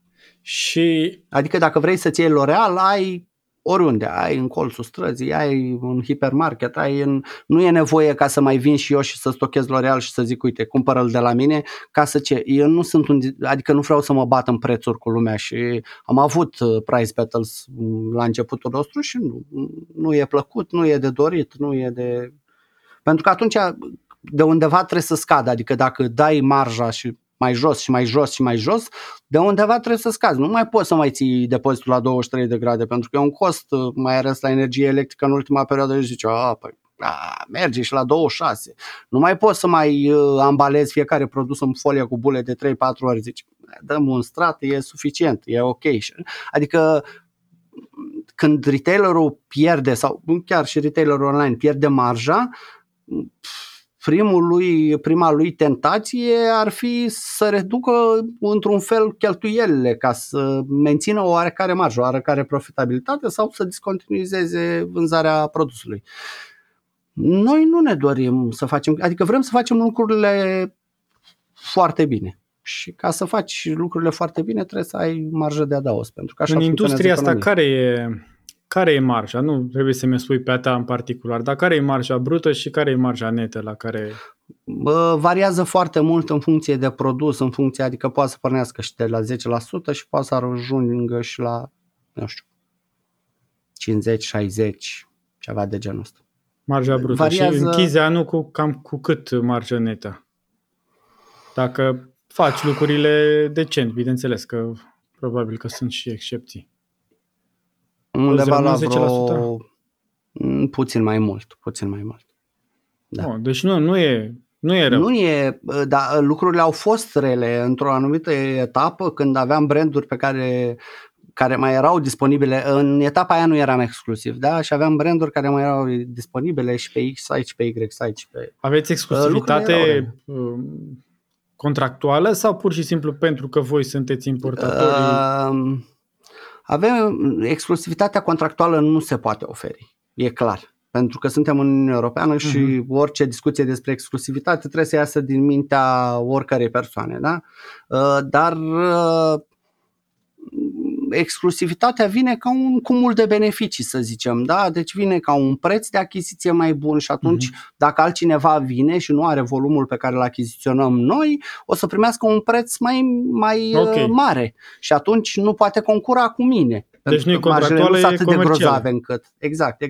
Și adică dacă vrei să-ți iei L'Oreal, ai oriunde, ai în colțul străzii, ai în hipermarket, ai în... nu e nevoie ca să mai vin și eu și să stochez L'Oreal și să zic, uite, cumpără-l de la mine, ca să ce, eu nu sunt un... adică nu vreau să mă bat în prețuri cu lumea și am avut price battles la începutul nostru și nu e plăcut, nu e de dorit, nu e de... pentru că atunci de undeva trebuie să scadă, adică dacă dai marja și mai jos și mai jos și mai jos, de undeva trebuie să scazi. Nu mai poți să mai ții depozitul la 23 de grade, pentru că e un cost, mai ales la energie electrică în ultima perioadă, eu zice, merge și la 26. Nu mai poți să mai ambalezi fiecare produs în folie cu bule de 3-4 ori, zici, dăm un strat, e suficient, e ok. Adică când retailerul pierde, sau chiar și retailerul online pierde marja, prima lui tentație ar fi să reducă într-un fel cheltuielile ca să mențină o oarecare marjă, o oarecare profitabilitate sau să discontinuizeze vânzarea produsului. Noi nu ne dorim să facem, adică vrem să facem lucrurile foarte bine. Și ca să faci lucrurile foarte bine trebuie să ai marjă de adaos, pentru că așa în industria asta care e marja? Nu trebuie să mi-o spui pe a ta în particular, dar care e marja brută și care e marja netă la care... variază foarte mult în funcție de produs, în funcție, adică poate să pornească și de la 10% și poate să ajungă și la, nu știu, 50, 60, ceva de genul ăsta. Marja brută. Variază... Și închizi anul cu cât marja netă? Dacă faci lucrurile decent, bineînțeles că probabil că sunt și excepții. Undeva la vreo... puțin mai mult. Da. No, deci nu e rău. Nu e, dar lucrurile au fost rele într-o anumită etapă când aveam branduri pe care mai erau disponibile. În etapa aia nu eram exclusiv, da? Și aveam branduri care mai erau disponibile și pe X site, și pe Y site, și pe... Aveți exclusivitate contractuală sau pur și simplu pentru că voi sunteți importatorii? Avem exclusivitatea contractuală nu se poate oferi, e clar, pentru că suntem în Uniunea Europeană și orice discuție despre exclusivitate trebuie să iasă din mintea oricărei persoane, da? Dar exclusivitatea vine ca un cumul de beneficii, să zicem, da? Deci vine ca un preț de achiziție mai bun și atunci dacă altcineva vine și nu are volumul pe care îl achiziționăm noi, o să primească un preț mai mare și atunci nu poate concura cu mine. Deci nu e contractuală, e atât de grozave încât. Exact.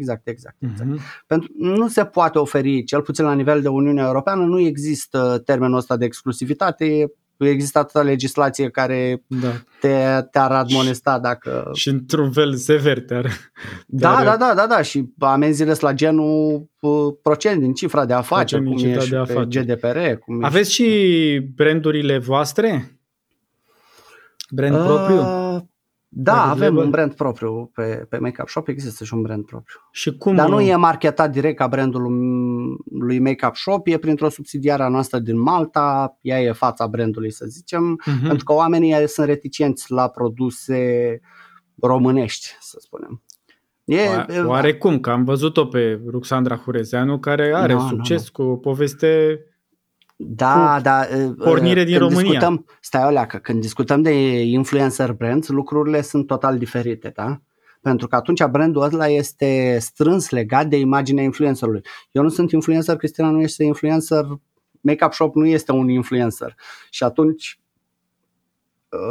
Pentru nu se poate oferi, cel puțin la nivel de Uniunea Europeană, nu există termenul ăsta de exclusivitate. Există atâta legislație care te-ar admonesta dacă... Și într-un fel sever Da. Și amenziile sunt la genul procent din cifra de afaceri, cum e și pe GDPR. Aveți și brandurile voastre? Brand propriu? Da, avem un brand propriu. Pe Makeup Shop există și un brand propriu. Și cum? Dar nu e marketat direct ca brandul lui Makeup Shop, e printr-o subsidiară a noastră din Malta, ea e fața brandului, să zicem, pentru că oamenii sunt reticenți la produse românești, să spunem. Oarecum, că am văzut-o pe Ruxandra Hurezeanu, care are succes cu o poveste... Da, pornire din România. Când discutăm de influencer brands, lucrurile sunt total diferite, da? Pentru că atunci brandul ăla este strâns legat de imaginea influencerului. Eu nu sunt influencer, Cristina nu este influencer, Makeup Shop nu este un influencer. Și atunci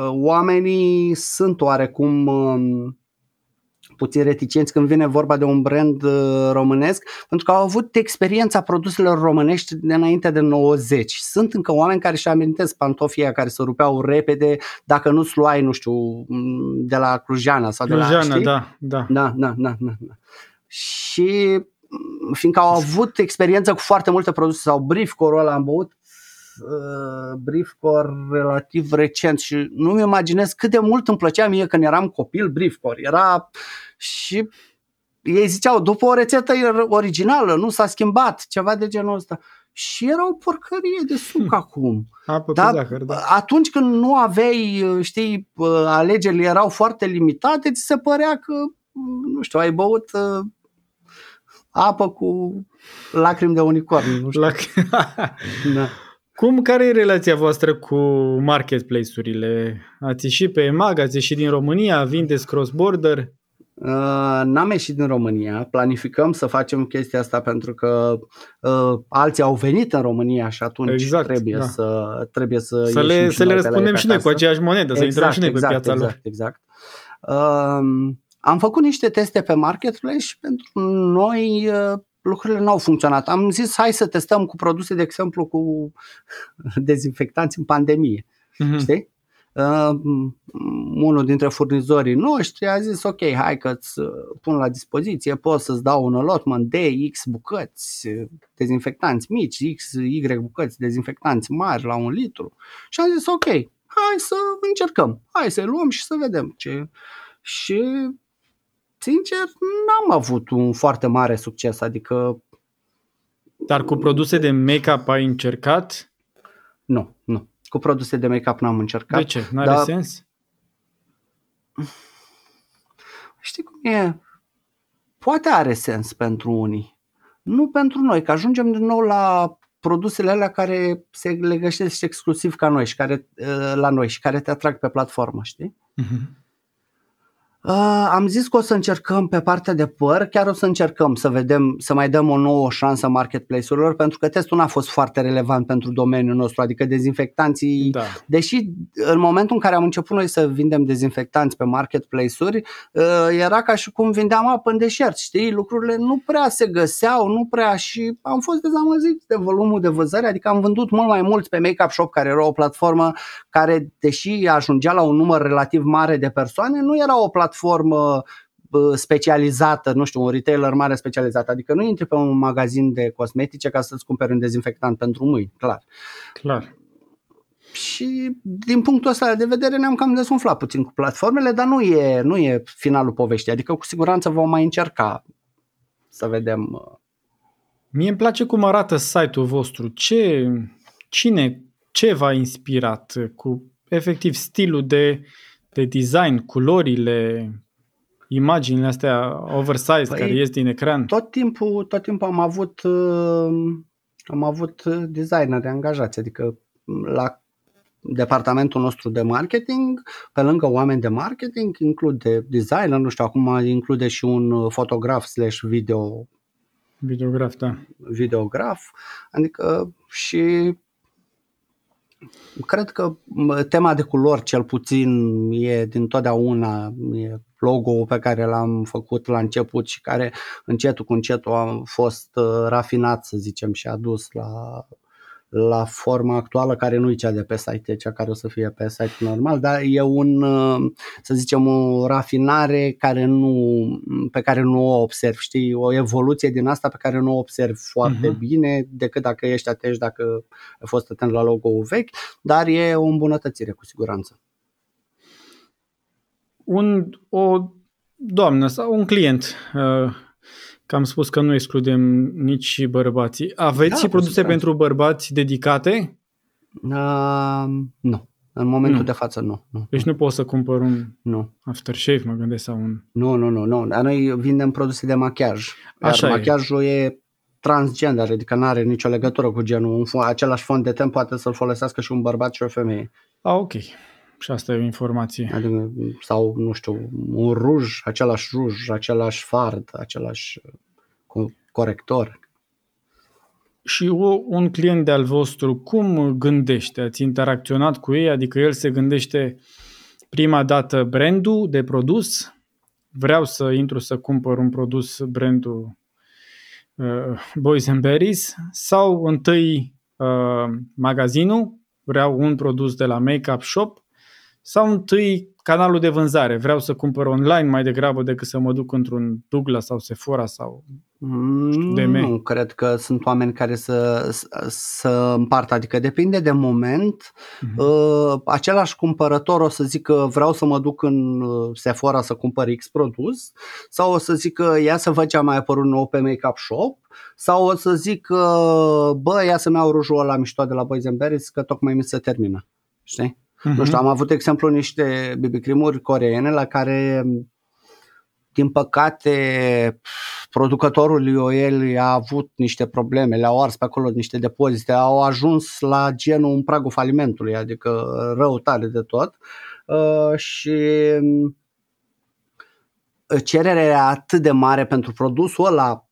oamenii sunt oarecum puțin reticenți când vine vorba de un brand românesc, pentru că au avut experiența produselor românești de înainte de 90. Sunt încă oameni care își amintesc pantofii care se rupeau repede dacă nu-ți luai, nu știu, de la Clujana sau de la, știi? Da. Și fiindcă au avut experiență cu foarte multe produse sau Briefcore-ul ăla am băut Briefcore relativ recent și nu-mi imaginez cât de mult îmi plăcea mie când eram copil Briefcore. Era și ei ziceau după o rețetă originală, nu s-a schimbat, ceva de genul ăsta. Și era o porcărie de suc acum. Atunci când nu aveai, știi, alegerile erau foarte limitate, ți se părea că, nu știu, ai băut apă cu lacrimi de unicorn. Nu știu. Da. Care e relația voastră cu marketplace-urile? Ați ieșit pe EMAG, ați ieșit din România, vindeți cross-border? N-am ieșit din România, planificăm să facem chestia asta pentru că alții au venit în România și atunci trebuie să le răspundem și noi cu aceeași monedă, exact, să intrăm și noi pe piața lor. Exact. Am făcut niște teste pe marketplace și pentru noi lucrurile n-au funcționat. Am zis hai să testăm cu produse, de exemplu, cu dezinfectanți în pandemie. Mm-hmm. Știi? Unul dintre furnizorii noștri a zis ok, hai că îți pun la dispoziție, pot să-ți dau un allotment de X bucăți dezinfectanți mici, X, Y bucăți dezinfectanți mari la 1 litru. Și am zis ok, hai să încercăm, hai să-i luăm și să vedem ce. Și sincer n-am avut un foarte mare succes, adică. Dar cu produse de make-up ai încercat? Nu. Cu produse de make-up n-am încercat. De ce? N-are sens? Știi cum e? Poate are sens pentru unii. Nu pentru noi, că ajungem din nou la produsele alea care se legășesc exclusiv ca noi și care, la noi și care te atrag pe platformă, știi? Uh-huh. Am zis că o să încercăm pe partea de păr, chiar o să încercăm să vedem, să mai dăm o nouă șansă marketplace-urilor, pentru că testul n-a fost foarte relevant pentru domeniul nostru, adică dezinfectanții, da. Deși în momentul în care am început noi să vindem dezinfectanți pe marketplace-uri, era ca și cum vindeam apă în deșert, știi, lucrurile nu prea se găseau, și am fost dezamăzit de volumul de vânzări, adică am vândut mult mai mult pe Makeupshop, care era o platformă care, deși ajungea la un număr relativ mare de persoane, nu era o platformă specializată, nu știu, un retailer mare specializat, adică nu intri pe un magazin de cosmetice ca să-ți cumperi un dezinfectant pentru mâini, clar. Și din punctul ăsta de vedere ne-am cam desumflat puțin cu platformele, dar nu e finalul poveștii, adică cu siguranță vom mai încerca să vedem. Mie îmi place cum arată site-ul vostru, ce v-a inspirat cu efectiv stilul de design, culorile, imaginile astea oversized care ies din ecran. Tot timpul am avut designeri angajați, adică la departamentul nostru de marketing, pe lângă oameni de marketing, include designer, nu știu, acum include și un fotograf/video. Videograf, da. Videograf, adică și cred că tema de culori cel puțin e din totdeauna logo-ul pe care l-am făcut la început și care încetul cu încetul a fost rafinat, să zicem, și adus la forma actuală, care nu e cea de pe site, e cea care o să fie pe site normal, dar e un, să zicem, o rafinare pe care nu o observi, știi, o evoluție din asta pe care nu o observi foarte bine, decât dacă ești atent, dacă ai fost atent la logo-ul vechi, dar e o îmbunătățire cu siguranță. O doamnă sau un client, că am spus că nu excludem nici bărbații. Aveți și produse pentru bărbați dedicate? Nu. În momentul de față nu. Deci nu poți să cumpăr un aftershave, mă gândesc, sau un... Nu. Dar noi vindem produse de machiaj. Așa, machiajul e transgender, adică nu are nicio legătură cu genul. Același fond de ten poate să-l folosească și un bărbat și o femeie. Ok. Și asta e o informație. Adică, sau, nu știu, un ruj, același fard, același corector. Și un client de-al vostru, cum gândește? Ați interacționat cu ei? Adică el se gândește prima dată brandul de produs? Vreau să intru să cumpăr un produs brandul Boys and Bears? Sau întâi magazinul? Vreau un produs de la Makeupshop? Sau întâi canalul de vânzare, vreau să cumpăr online mai degrabă decât să mă duc într-un Douglas sau Sephora sau DM? Nu, cred că sunt oameni care să împartă, adică depinde de moment. Același cumpărător o să zică vreau să mă duc în Sephora să cumpăr X produs, sau o să zică ia să văd ce a mai apărut nou pe Makeupshop, sau o să zic ia să-mi iau rujul ăla mișto de la Boys and Bears că tocmai mi se termină, știi? Nu știu, am avut exemplu niște BB cream-uri coreene la care, din păcate, producătorul el a avut niște probleme, le-au ars pe acolo niște depozite, au ajuns la genul în pragul falimentului, adică rău tare de tot, și cererea era atât de mare pentru produsul ăla,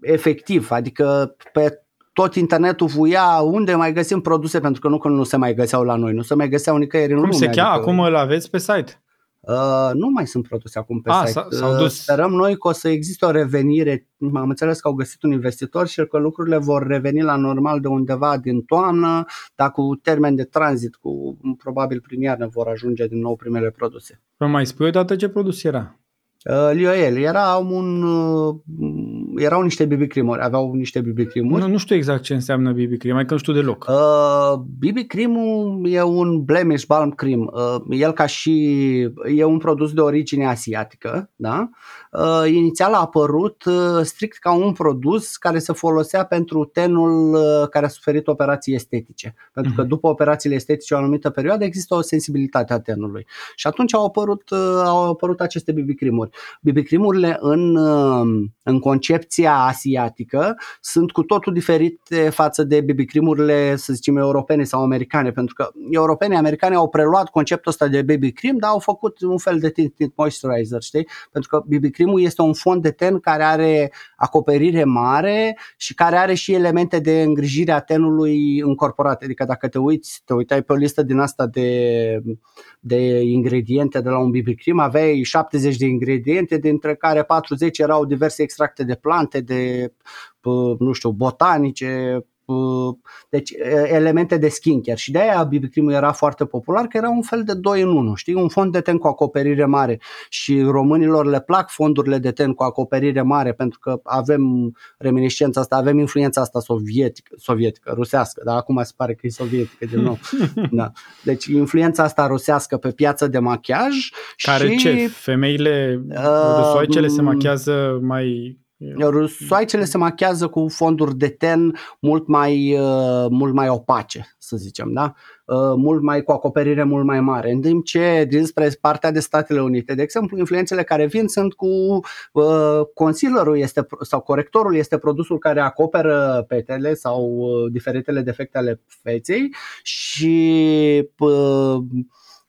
efectiv, adică pe tot internetul vuia unde mai găsim produse, pentru că nu se mai găseau la noi, nu se mai găseau nicăieri în lume. Cum se cheamă? Adică, acum îl aveți pe site? Nu mai sunt produse acum pe site. Sperăm noi că o să existe o revenire. Am înțeles că au găsit un investitor și că lucrurile vor reveni la normal de undeva din toamnă, dar cu termen de tranzit, cu probabil prin iarnă vor ajunge din nou primele produse. Vă mai spui o dată ce produs era? L'Oreal. Erau niște BB cream-uri, aveau niște BB cream-uri. Nu știu exact ce înseamnă BB cream, mai că nu știu deloc. BB cream-ul e un blemish balm cream. El ca și e un produs de origine asiatică, da? Inițial a apărut strict ca un produs care se folosea pentru tenul care a suferit operații estetice, pentru că după operațiile estetice o anumită perioadă există o sensibilitate a tenului. Și atunci au apărut aceste BB cream-uri. BB cream-urile în concepția asiatică sunt cu totul diferite față de BB cream-urile, să zicem, europene sau americane, pentru că europenii, americani au preluat conceptul ăsta de BB cream, dar au făcut un fel de tinted moisturizer, știi? Pentru că BB cream-ul este un fond de ten care are acoperire mare și care are și elemente de îngrijire a tenului încorporate. Adică dacă te uitai pe o listă din asta de ingrediente de la un BB cream, aveai 70 de ingrediente, dintre care 40 erau diverse extracte de plante, de, nu știu, botanice, deci elemente de skincare. Și de aia BB cream-ul era foarte popular, că era un fel de 2 în 1, știi? Un fond de ten cu acoperire mare. Și românilor le plac fondurile de ten cu acoperire mare, pentru că avem reminiscența asta, avem influența asta sovietică, rusească, dar acum se pare că e sovietică din nou. Da. Deci influența asta rusească pe piața de machiaj. Care și, ce? Femeile rusoicele se machiază mai... Rusoaicele se machează cu fonduri de ten mult mai opace, să zicem, da? Mult mai cu acoperire mult mai mare. În timp ce dinspre partea de Statele Unite, de exemplu, influențele care vin sunt cu concealerul sau corectorul este produsul care acoperă petele sau diferitele defecte ale feței și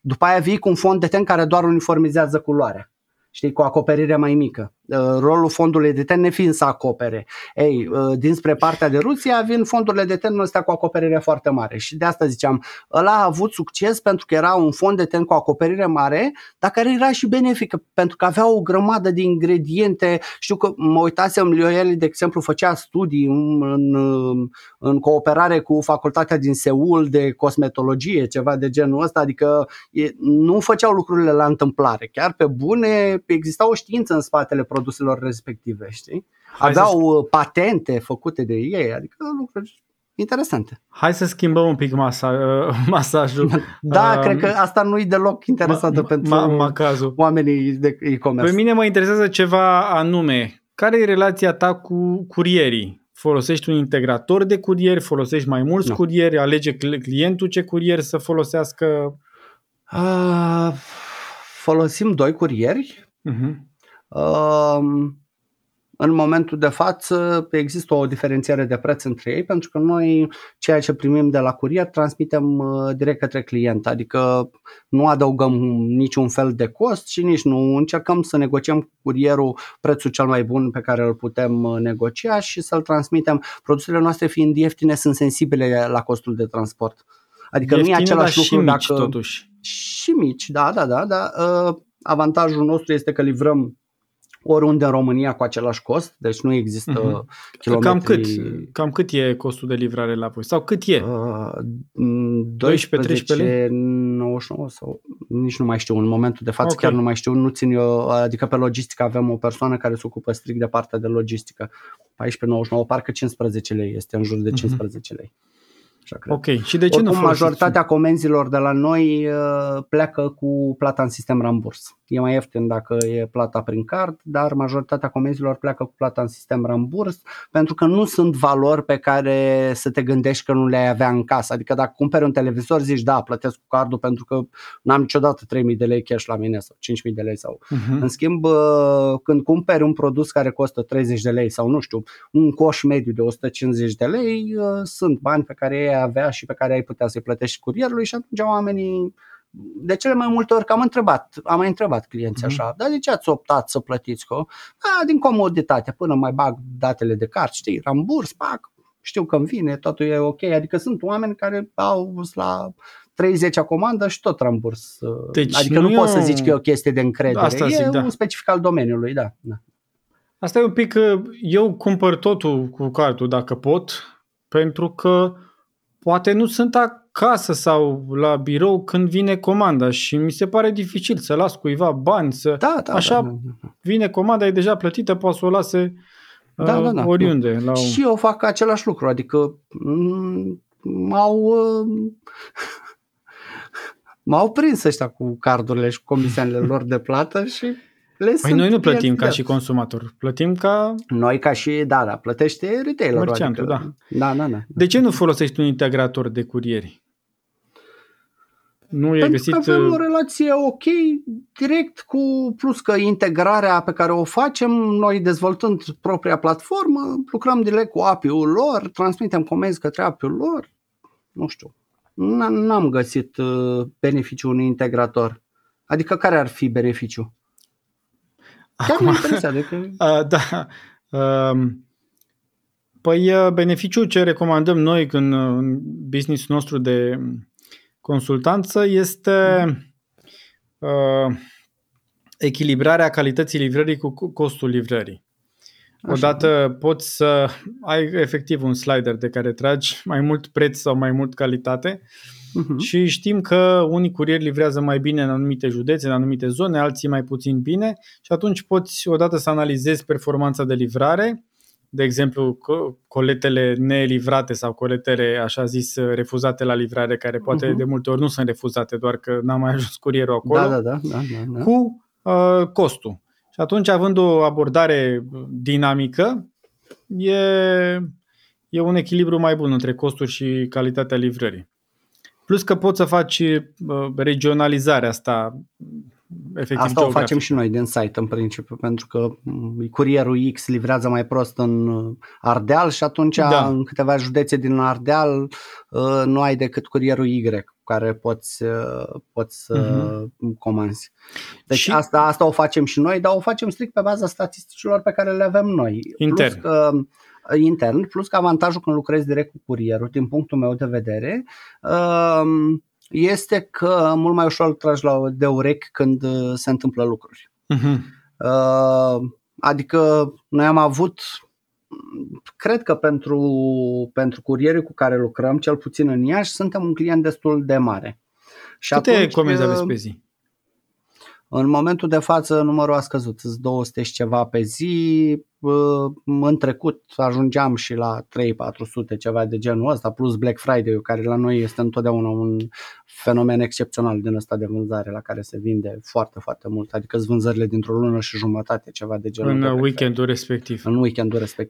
după aia vii cu un fond de ten care doar uniformizează culoarea. Știi, cu o acoperire mai mică. Rolul fondului de ten nefiind să acopere. Ei, dinspre partea de Rusia vin fondurile de ten ăsta cu acoperire foarte mare. Și de asta ziceam, ăla a avut succes pentru că era un fond de ten cu acoperire mare, dar care era și benefică, pentru că avea o grămadă de ingrediente. Știu că mă uitasem, L'Oreal, de exemplu, făcea studii în cooperare cu facultatea din Seul de cosmetologie, ceva de genul ăsta, adică nu făceau lucrurile la întâmplare. Chiar pe bune exista o știință în spatele produselor respective, știi? Aveau patente făcute de ei, adică lucruri interesante. Hai să schimbăm un pic masajul. Da, cred că asta nu-i deloc interesantă pentru oamenii de e-commerce. Pe mine mă interesează ceva anume. Care e relația ta cu curierii? Folosești un integrator de curieri? Folosești mai mulți curieri? Alege clientul ce curier să folosească? Folosim 2 curieri. În momentul de față există o diferențiere de preț între ei, pentru că noi ceea ce primim de la curier transmitem direct către client, adică nu adăugăm niciun fel de cost și nici nu încercăm să negociem cu curierul prețul cel mai bun pe care îl putem negocia și să-l transmitem. Produsele noastre fiind ieftine sunt sensibile la costul de transport, adică ieftine, nu e același lucru. Și mici, dacă... totuși. Și mici, da. Avantajul nostru este că livrăm oriunde în România cu același cost, deci nu există kilometri. Cam cât e costul de livrare la voi? Sau cât e? 12-13 lei? 99 sau nici nu mai știu în momentul de față, okay. Chiar nu mai știu, nu țin eu, adică pe logistică avem o persoană care se ocupă strict de partea de logistică. 14,99, parcă 15 lei, este în jur de 15 lei. Ok, și de ce oricum, nu majoritatea comenzilor de la noi pleacă cu plata în sistem ramburs. E mai ieftin dacă e plata prin card, dar majoritatea comenzilor pleacă cu plata în sistem ramburs, pentru că nu sunt valori pe care să te gândești că nu le-ai avea în casă. Adică dacă cumperi un televizor zici da, plătesc cu cardul pentru că n-am niciodată 3.000 de lei cash la mine sau 5.000 de lei sau. În schimb, când cumperi un produs care costă 30 de lei sau nu știu, un coș mediu de 150 de lei, sunt bani pe care avea și pe care ai putea să-i plătești curierului și atunci oamenii de cele mai multe ori că am mai întrebat clienții așa, dar de ce ați optat să plătiți? Din comoditate, până mai bag datele de card, știi, ramburs, pac, știu că îmi vine, totul e ok. Adică sunt oameni care au la 30 comandă și tot ramburs. Deci adică nu poți să zici că e o chestie de încredere. Asta zic, un specific al domeniului, da. Asta e un pic, eu cumpăr totul cu cardul dacă pot, pentru că poate nu sunt acasă sau la birou când vine comanda și mi se pare dificil să las cuiva bani, să vine comanda, e deja plătită, poate să o lase oriunde. La și eu fac același lucru, adică m-au prins ăștia cu cardurile și comisioanele lor de plată și... Păi noi nu plătim ca și consumator, plătim ca... Noi ca și, plătește retailerul. Merceantul, adică, da. De ce nu folosești un integrator de curieri? Pentru că avem o relație ok direct cu, plus că integrarea pe care o facem, noi dezvoltând propria platformă, lucrăm direct cu API-ul lor, transmitem comenzi către API-ul lor, nu știu, n-am găsit beneficiu unui integrator. Adică care ar fi beneficiu? Păi beneficiul ce recomandăm noi în business-ul nostru de consultanță este echilibrarea calității livrării cu costul livrării. Odată poți să ai efectiv un slider de care tragi mai mult preț sau mai mult calitate. Și știm că unii curieri livrează mai bine în anumite județe, în anumite zone, alții mai puțin bine și atunci poți odată să analizezi performanța de livrare, de exemplu coletele nelivrate sau coletele așa zis refuzate la livrare, care poate de multe ori nu sunt refuzate, doar că n-a mai ajuns curierul acolo, cu costul. Și atunci, având o abordare dinamică, e un echilibru mai bun între costul și calitatea livrării. Plus că poți să faci regionalizarea asta efectiv geografică. Asta o facem și noi din site în principiu, pentru că curierul X livrează mai prost în Ardeal și atunci în câteva județe din Ardeal nu ai decât curierul Y care poți să comanzi. Deci și... asta o facem și noi, dar o facem strict pe baza statisticilor pe care le avem noi. Intern. Plus că avantajul când lucrezi direct cu curierul, din punctul meu de vedere, este că mult mai ușor tragi de urechi când se întâmplă lucruri. Adică noi am avut, cred că pentru curierii cu care lucrăm, cel puțin în Iași, suntem un client destul de mare. Și câte comenzi aveți pe zi? În momentul de față numărul a scăzut, 200 și ceva pe zi. În trecut ajungeam și la 300-400, ceva de genul ăsta, plus Black Friday-ul, care la noi este întotdeauna un fenomen excepțional din ăsta de vânzare, la care se vinde foarte, foarte mult, adică vânzările dintr-o lună și jumătate, ceva de genul ăsta. În weekendul respectiv.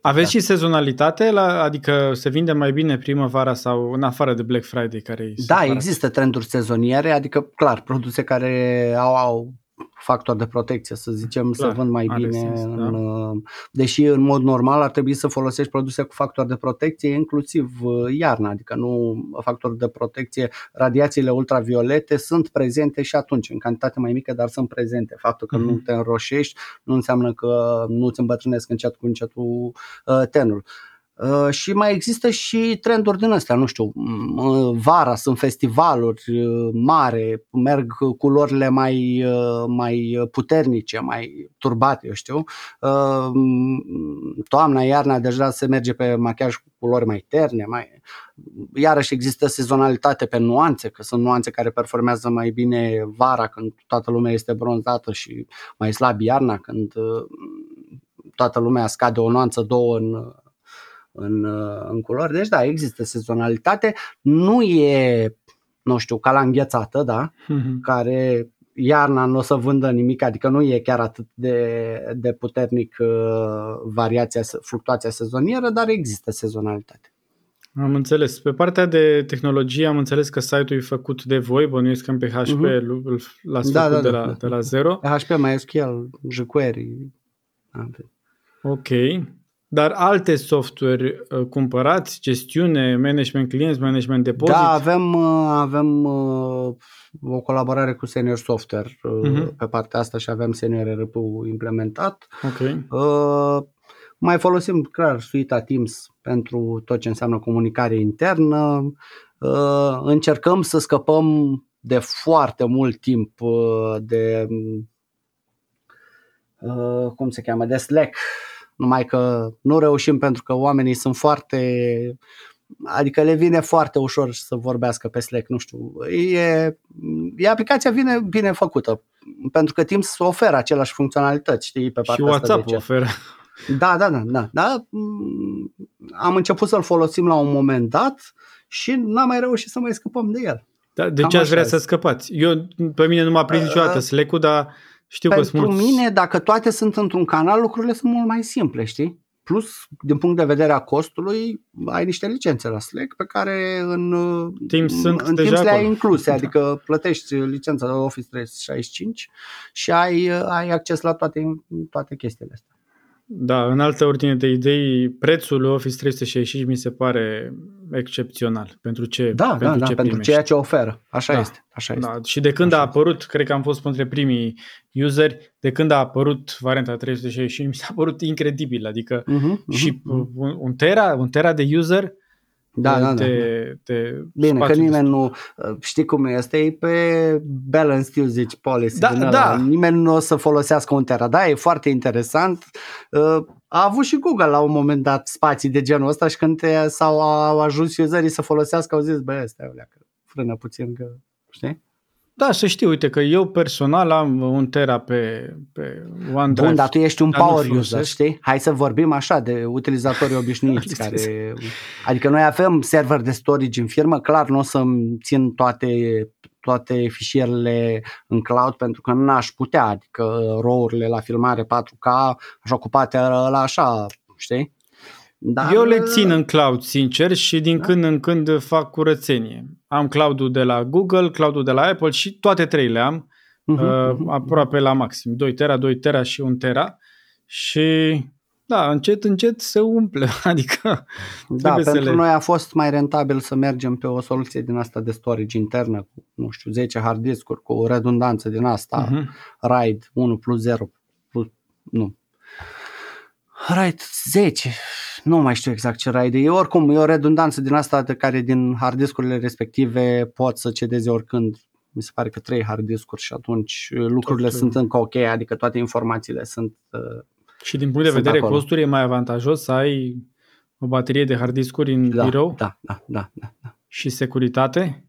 Aveți și sezonalitate? Adică se vinde mai bine primăvara sau în afară de Black Friday? Există trenduri sezoniere, adică clar, produse care au factor de protecție, să zicem, clar, să vând mai bine, deși în mod normal ar trebui să folosești produse cu factor de protecție inclusiv iarna, adică nu factor de protecție, radiațiile ultraviolete sunt prezente și atunci în cantitate mai mică, dar sunt prezente. Faptul că nu te înroșești nu înseamnă că nu îți îmbătrânesc încet cu încetul tenul. Și mai există și trenduri din astea, nu știu, vara sunt festivaluri mare, merg culorile mai puternice, mai turbate, eu știu, toamna, iarna deja se merge pe machiaj cu culori mai terne, iarăși există sezonalitate pe nuanțe, că sunt nuanțe care performează mai bine vara când toată lumea este bronzată și mai slab iarna când toată lumea scade o nuanță, două în culori, deci există sezonalitate, nu e, nu știu, ca la înghețată, care iarna nu o să vândă nimic, adică nu e chiar atât de puternic variația, fluctuația sezonieră, dar există sezonalitate. Am înțeles. Pe partea de tehnologie am înțeles că site-ul e făcut de voi, bănuiesc că în PHP l-ați făcut de la zero. PHP, MySQL, jQuery. Ok. dar alte software cumpărați, gestiune, management clienți, management deposit? Da, avem o colaborare cu Senior Software pe partea asta și avem Senior ERP-ul implementat. Okay. Mai folosim, clar, suita Teams pentru tot ce înseamnă comunicare internă. Încercăm să scăpăm de foarte mult timp de de Slack, numai că nu reușim pentru că oamenii sunt foarte, adică le vine foarte ușor să vorbească pe Slack, nu știu, aplicația vine bine făcută, pentru că Teams oferă aceleași funcționalități, știi, pe partea asta. Și WhatsApp oferă. Da. Am început să-l folosim la un moment dat și n-am mai reușit să mai scăpăm de el. Da, de ce aș vrea să scăpați? Pe mine nu m-a prins niciodată Slack-ul, dar știu că sunt mulți. Pentru mine, dacă toate sunt într-un canal, lucrurile sunt mult mai simple, știi? Plus, din punct de vedere a costului, ai niște licențe la Slack pe care în Teams le-ai incluse, adică plătești licența la Office 365 și ai acces la toate chestiile astea. Da, în altă ordine de idei, prețul Office 365 mi se pare excepțional pentru ceea ce oferă. Așa este. Și de când a apărut, cred că am fost între primii useri, de când a apărut varianta 365, mi s-a părut incredibil, adică și un tera de user. Bine, că nimeni nu, știi cum este pe balanced usage policy. Nimeni nu o să folosească un tera. Da, e foarte interesant. A avut și Google la un moment dat spații de genul ăsta și când au ajuns userii să folosească, au zis, stai, frână puțin, că știi? Da, să știi, uite că eu personal am un tera pe OneDrive. Bun, dar tu ești un power user, știi? Hai să vorbim așa de utilizatorii obișnuiți. Adică noi avem server de storage în firmă, clar nu o să-mi țin toate fișierele în cloud pentru că n-aș putea, adică RAW-urile la filmare 4K, așa ocupate la așa, știi? Dar eu le țin în cloud, sincer, și din când în când fac curățenie. Am cloud-ul de la Google, cloud-ul de la Apple și toate trei le am, aproape la maxim, 2 tera și 1 tera și încet se umple, adică noi a fost mai rentabil să mergem pe o soluție din asta de storage internă, cu, 10 hard disk-uri, cu o redundanță din asta, RAID 1+0+, RAID 10, nu mai știu exact ce RAID e, oricum e o redundanță din asta de care din hard discurile respective pot să cedeze oricând, mi se pare că 3 hard discuri și atunci lucrurile sunt încă ok, adică toate informațiile sunt și din punct de vedere acolo. Costuri e mai avantajos să ai o baterie de hard discuri în birou? Da. Și securitate?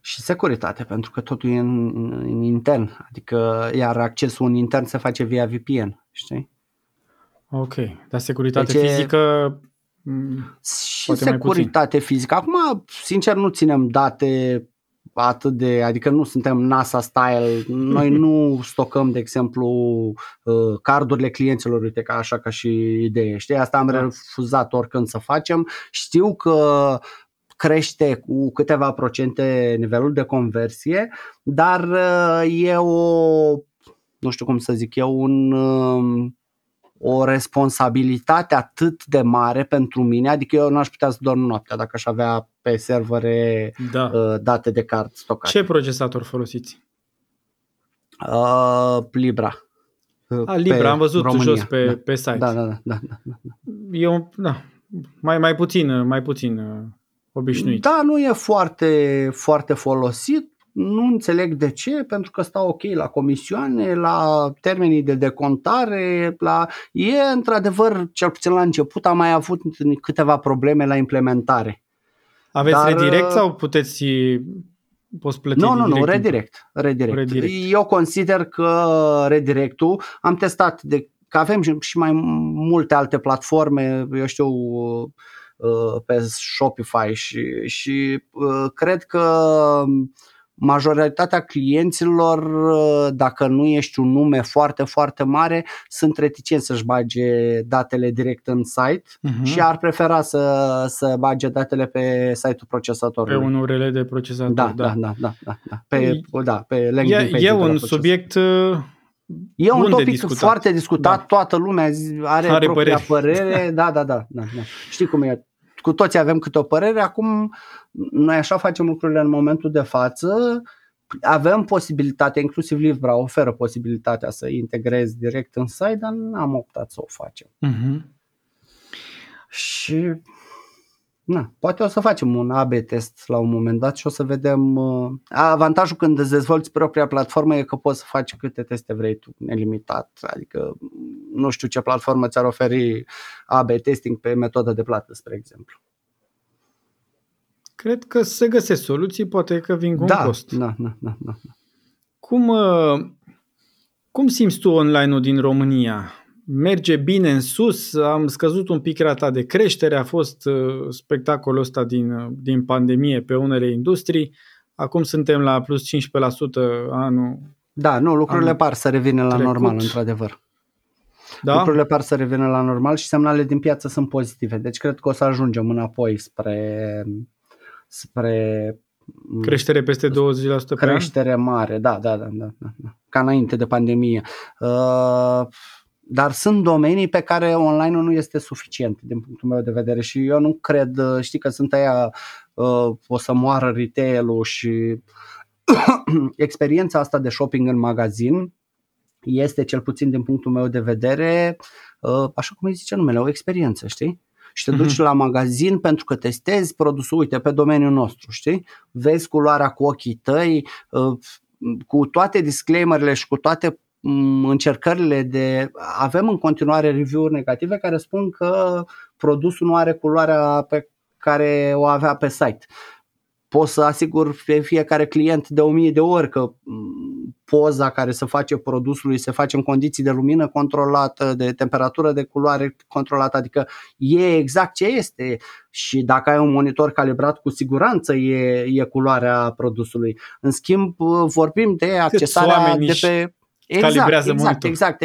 Și securitate, pentru că totul e în intern, adică iar accesul în intern se face via VPN, știi? Ok, dar securitate fizică și securitate fizică. Acum, sincer, nu ținem date atât de, adică nu suntem NASA style, noi nu stocăm, de exemplu, cardurile clienților, uite, ca așa, ca și idee, știi? Asta am refuzat oricând să facem. Știu că crește cu câteva procente nivelul de conversie, dar e o responsabilitate atât de mare pentru mine, adică eu n-aș putea să dorm noaptea dacă aș avea pe servere date de card stocate. Ce procesator folosiți? Libra. Libra, am văzut România. Jos pe site. Da. Eu, mai puțin obișnuit. Da, nu e foarte, foarte folosit. Nu înțeleg de ce, pentru că stau ok la comisioane, la termenii de decontare, într-adevăr, cel puțin la început, am mai avut câteva probleme la implementare. Aveți redirect sau poți plăti? Nu, redirect. Eu consider că redirect-ul, am testat, că avem și mai multe alte platforme, eu știu, pe Shopify și cred că majoritatea clienților, dacă nu ești un nume foarte, foarte mare, sunt reticenți să-și bage datele direct în site și ar prefera să bage datele pe site-ul procesatorului. Pe un URL de procesator. Da. Pe landing page-ul. E un subiect E un topic foarte discutat, da. Toată lumea are propria părere. Da. Știi cum e? Cu toți avem câte o părere. Acum noi așa facem lucrurile în momentul de față. Avem posibilitatea, inclusiv Libra oferă posibilitatea să integrezi direct în site, dar n-am optat să o facem. Uh-huh. Și na, poate o să facem un AB test la un moment dat și o să vedem. Avantajul când îți dezvolți propria platformă e că poți să faci câte teste vrei tu, nelimitat. Adică nu știu ce platformă ți-ar oferi AB testing pe metodă de plată, spre exemplu. Cred că se găsesc soluții, poate că vin cu un cost. Da. Cum simți tu online-ul din România? Merge bine în sus? Am scăzut un pic rata de creștere, a fost spectacolul ăsta din pandemie pe unele industrii. Acum suntem la plus 15% anul. Da, nu, lucrurile par să revină la normal, într-adevăr. Da? Lucrurile par să revină la normal și semnalele din piață sunt pozitive. Deci cred că o să ajungem înapoi spre creștere peste 20% pe creștere an? Mare, da. Ca înainte de pandemie. Dar sunt domenii pe care online-ul nu este suficient din punctul meu de vedere și eu nu cred, știi că sunt aia, o să moară retail-ul și experiența asta de shopping în magazin este, cel puțin din punctul meu de vedere, așa cum îi zice numele, o experiență, știi? Și te duci la magazin pentru că testezi produsul, uite, pe domeniul nostru, știi? Vezi culoarea cu ochii tăi, cu toate disclaimer-urile și cu toate încercările de... Avem în continuare review-uri negative care spun că produsul nu are culoarea pe care o avea pe site. Pot să asigur pe fiecare client de 1000 de ori că poza care se face produsului se face în condiții de lumină controlată, de temperatură, de culoare controlată, adică e exact ce este și dacă ai un monitor calibrat, cu siguranță e culoarea produsului. În schimb, vorbim de accesarea de pe... Exact.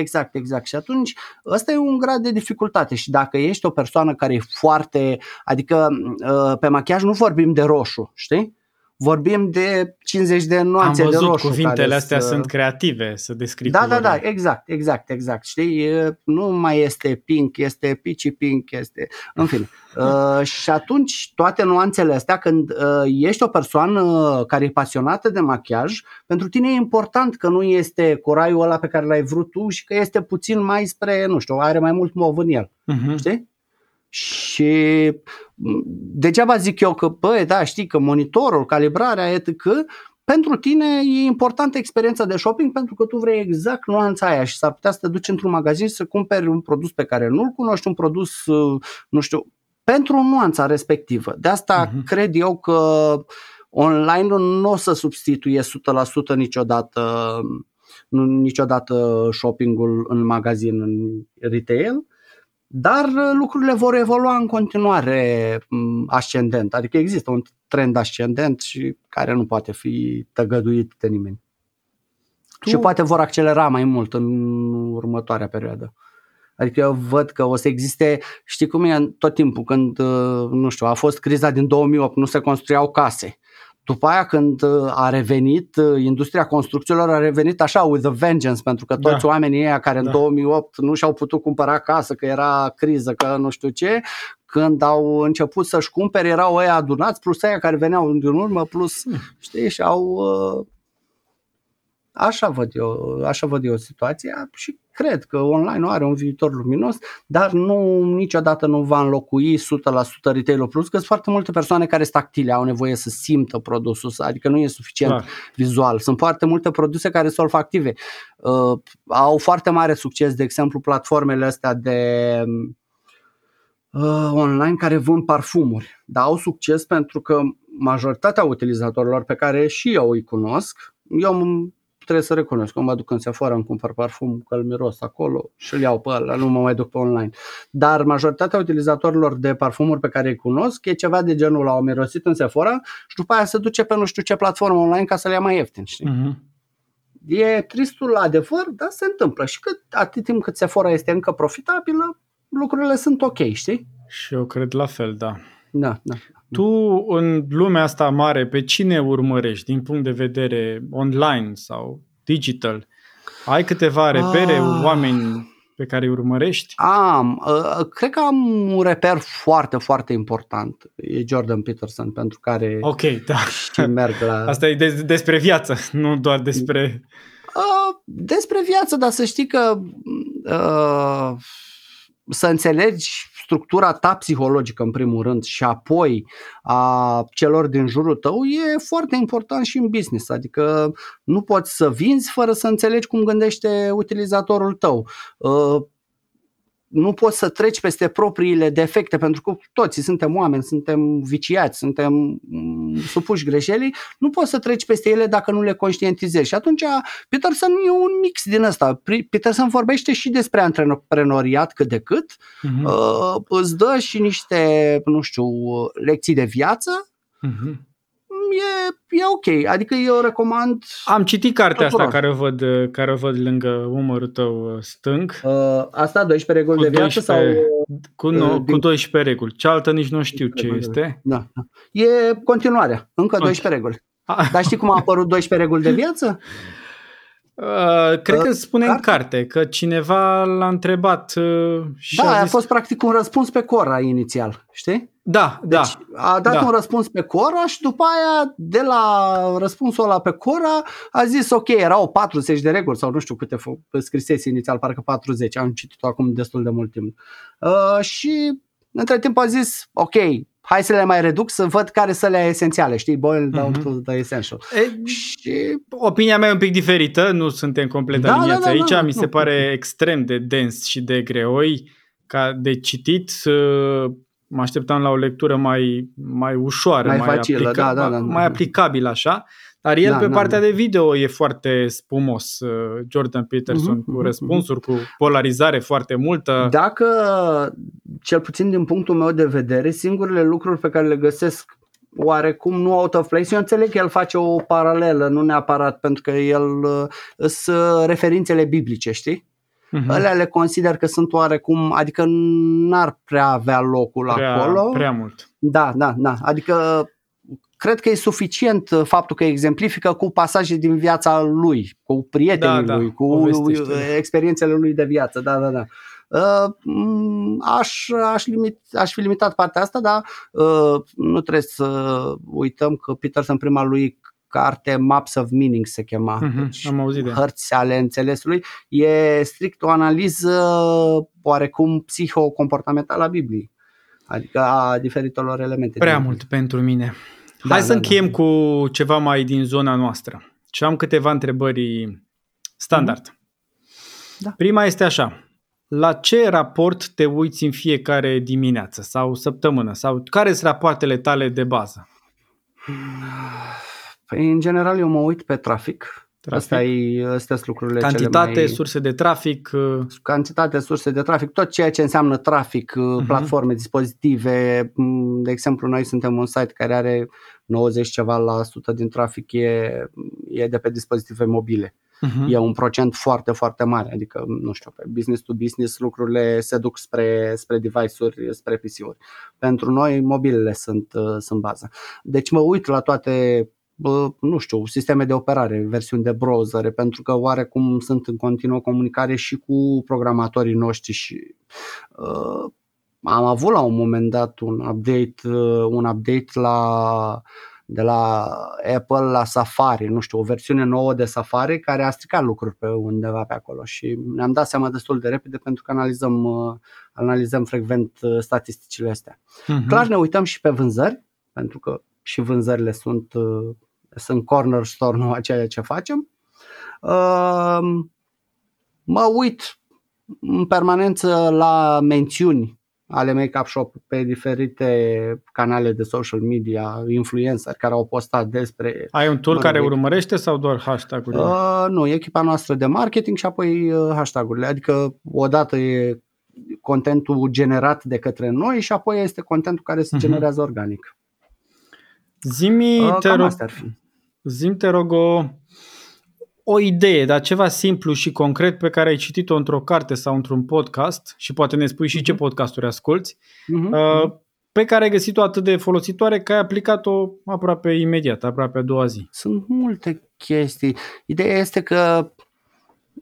Și atunci ăsta e un grad de dificultate și dacă ești o persoană care e foarte, adică pe machiaj nu vorbim de roșu, știi? Vorbim de 50 de nuanțe de roșu. Am văzut, cuvintele astea sunt creative să descrii. Da, exact. Știi, nu mai este pink, este peachy pink, este... În fine. Și atunci toate nuanțele astea, când ești o persoană care e pasionată de machiaj, pentru tine e important că nu este coraiul ăla pe care l-ai vrut tu și că este puțin mai spre, nu știu, are mai mult mov în el. Uh-huh. Știi? Și degeaba zic eu că, știi că monitorul, calibrarea, etc., pentru tine e importantă experiența de shopping pentru că tu vrei exact nuanța aia și s-ar putea să te duci într-un magazin să cumperi un produs pe care nu-l cunoști, un produs, nu știu, pentru nuanța respectivă. De asta cred eu că online-ul nu o să substituie 100% niciodată shopping-ul în magazin, în retail. Dar lucrurile vor evolua în continuare ascendent, adică există un trend ascendent și care nu poate fi tăgăduit de nimeni. Și poate vor accelera mai mult în următoarea perioadă. Adică eu văd că o să existe, știi cum e, tot timpul când, nu știu, a fost criza din 2008, nu se construiau case. După aia când a revenit, industria construcțiilor a revenit așa, with a vengeance, pentru că toți oamenii ăia care în 2008 nu și-au putut cumpăra casă, că era criză, că nu știu ce, când au început să-și cumpere, erau ăia adunați, plus ăia care veneau din urmă, plus, știi, și au... Așa văd eu situația și cred că online-ul are un viitor luminos, dar niciodată nu va înlocui 100% retail-ul, plus că sunt foarte multe persoane care sunt tactile, au nevoie să simtă produsul, adică nu e suficient vizual. Sunt foarte multe produse care sunt olfactive. Au foarte mare succes, de exemplu, platformele astea de online care vând parfumuri, dar au succes pentru că majoritatea utilizatorilor pe care și eu îi cunosc, eu trebuie să recunosc că mă duc în Sephora, îmi cumpăr parfum, că îl miros acolo și îl iau pe ăla, nu mă mai duc pe online. Dar majoritatea utilizatorilor de parfumuri pe care îi cunosc e ceva de genul, l-au mirosit în Sephora și după aia se duce pe nu știu ce platformă online ca să le ia mai ieftin, știi? Uh-huh. E tristul adevăr, dar se întâmplă și că atât timp cât Sephora este încă profitabilă, lucrurile sunt ok, știi? Și eu cred la fel, da. Tu în lumea asta mare pe cine urmărești din punct de vedere online sau digital? Ai câteva repere, oameni pe care îi urmărești? Am. Cred că am un reper foarte, foarte important. E Jordan Peterson, pentru care merg la... Asta e despre viață, nu doar despre... despre viață, dar să știi că să înțelegi structura ta psihologică în primul rând și apoi a celor din jurul tău e foarte important și în business, adică nu poți să vinzi fără să înțelegi cum gândește utilizatorul tău. Nu poți să treci peste propriile defecte, pentru că toți suntem oameni, suntem viciați, suntem supuși greșelii, nu poți să treci peste ele dacă nu le conștientizezi. Și atunci Peterson e un mix din ăsta. Peterson vorbește și despre antreprenoriat cât de cât, îți dă și niște, nu știu, lecții de viață. E ok, adică eu recomand. Am citit cartea tuturor. Asta care o văd lângă umărul tău stâng. Asta 12 reguli de viață sau cu 12 reguli. Cealaltă nici nu știu ce este. Da. E continuarea, încă 12 reguli. Dar știi cum a apărut 12 reguli de viață? Cred că spune în carte că cineva l-a întrebat și a zis... fost practic un răspuns pe Coreea inițial, știi? Da, deci a dat un răspuns pe Coreea și după aia de la răspunsul ăla pe Coreea a zis ok, erau 40 de reguli sau nu știu câte scrisese inițial, parcă 40, am citit-o acum destul de mult timp și între timp a zis ok, hai să le mai reduc să văd care sunt alea esențiale, știi? Boil down to the essential. Și... Opinia mea e un pic diferită, nu suntem complet aliniați aici, mi se pare extrem de dens și de greoi ca de citit, mă așteptam la o lectură mai ușoară, mai facilă, mai aplicabilă așa, dar el pe partea de video e foarte spumos, Jordan Peterson, cu răspunsuri, cu polarizare foarte multă. Dacă, cel puțin din punctul meu de vedere, singurele lucruri pe care le găsesc oarecum nu out of place, eu înțeleg că el face o paralelă, nu neapărat, pentru că el sunt referințele biblice, știi? Alea le consider că sunt oarecum, adică n-ar prea avea locul acolo. Prea mult. Da. Adică cred că e suficient faptul că exemplifică cu pasaje din viața lui, cu prietenii lui, cu experiențele lui de viață. Da. Aș fi limitat partea asta, dar nu trebuie să uităm că Peterson, prima lui carte, Maps of Meaning se chema, am auzit de hărți ale înțelesului, e strict o analiză oarecum psihocomportamentală a Bibliei, adică a diferitelor elemente. Prea mult pentru mine. Hai să încheiem cu ceva mai din zona noastră și am câteva întrebări standard. Prima este așa: la ce raport te uiți în fiecare dimineață sau săptămână? Sau care sunt rapoartele tale de bază? Păi, în general, eu mă uit pe trafic. Astea sunt lucrurile cantitate, cele mai... surse de trafic. Cantitate, surse de trafic, tot ceea ce înseamnă trafic, platforme, dispozitive. De exemplu, noi suntem un site care are 90% din trafic e de pe dispozitive mobile. E un procent foarte, foarte mare, adică, nu știu, pe business to business lucrurile se duc spre device-uri, spre PC-uri. Pentru noi, mobilele sunt baza. Deci mă uit la toate, nu știu, sisteme de operare, versiuni de browser, pentru că oarecum sunt în continuă comunicare și cu programatorii noștri și... am avut la un moment dat un update de la Apple la Safari, nu știu, o versiune nouă de Safari care a stricat lucruri pe undeva pe acolo și ne-am dat seama destul de repede pentru că analizăm frecvent statisticile astea. Clar ne uităm și pe vânzări, pentru că și vânzările sunt cornerstone-ul a ceea ce facem. Mă uit în permanență la mențiuni ale Makeupshop pe diferite canale de social media, influenceri care au postat despre... Ai un tool care urmărește sau doar hashtag-urile? Nu, e echipa noastră de marketing și apoi hashtag-urile, adică odată e contentul generat de către noi și apoi este contentul care se generează organic. Zi-mi, te rog, o idee, dar ceva simplu și concret pe care ai citit-o într-o carte sau într-un podcast, și poate ne spui și ce podcasturi asculți, pe care ai găsit-o atât de folositoare că ai aplicat-o aproape imediat, aproape a doua zi. Sunt multe chestii. Ideea este că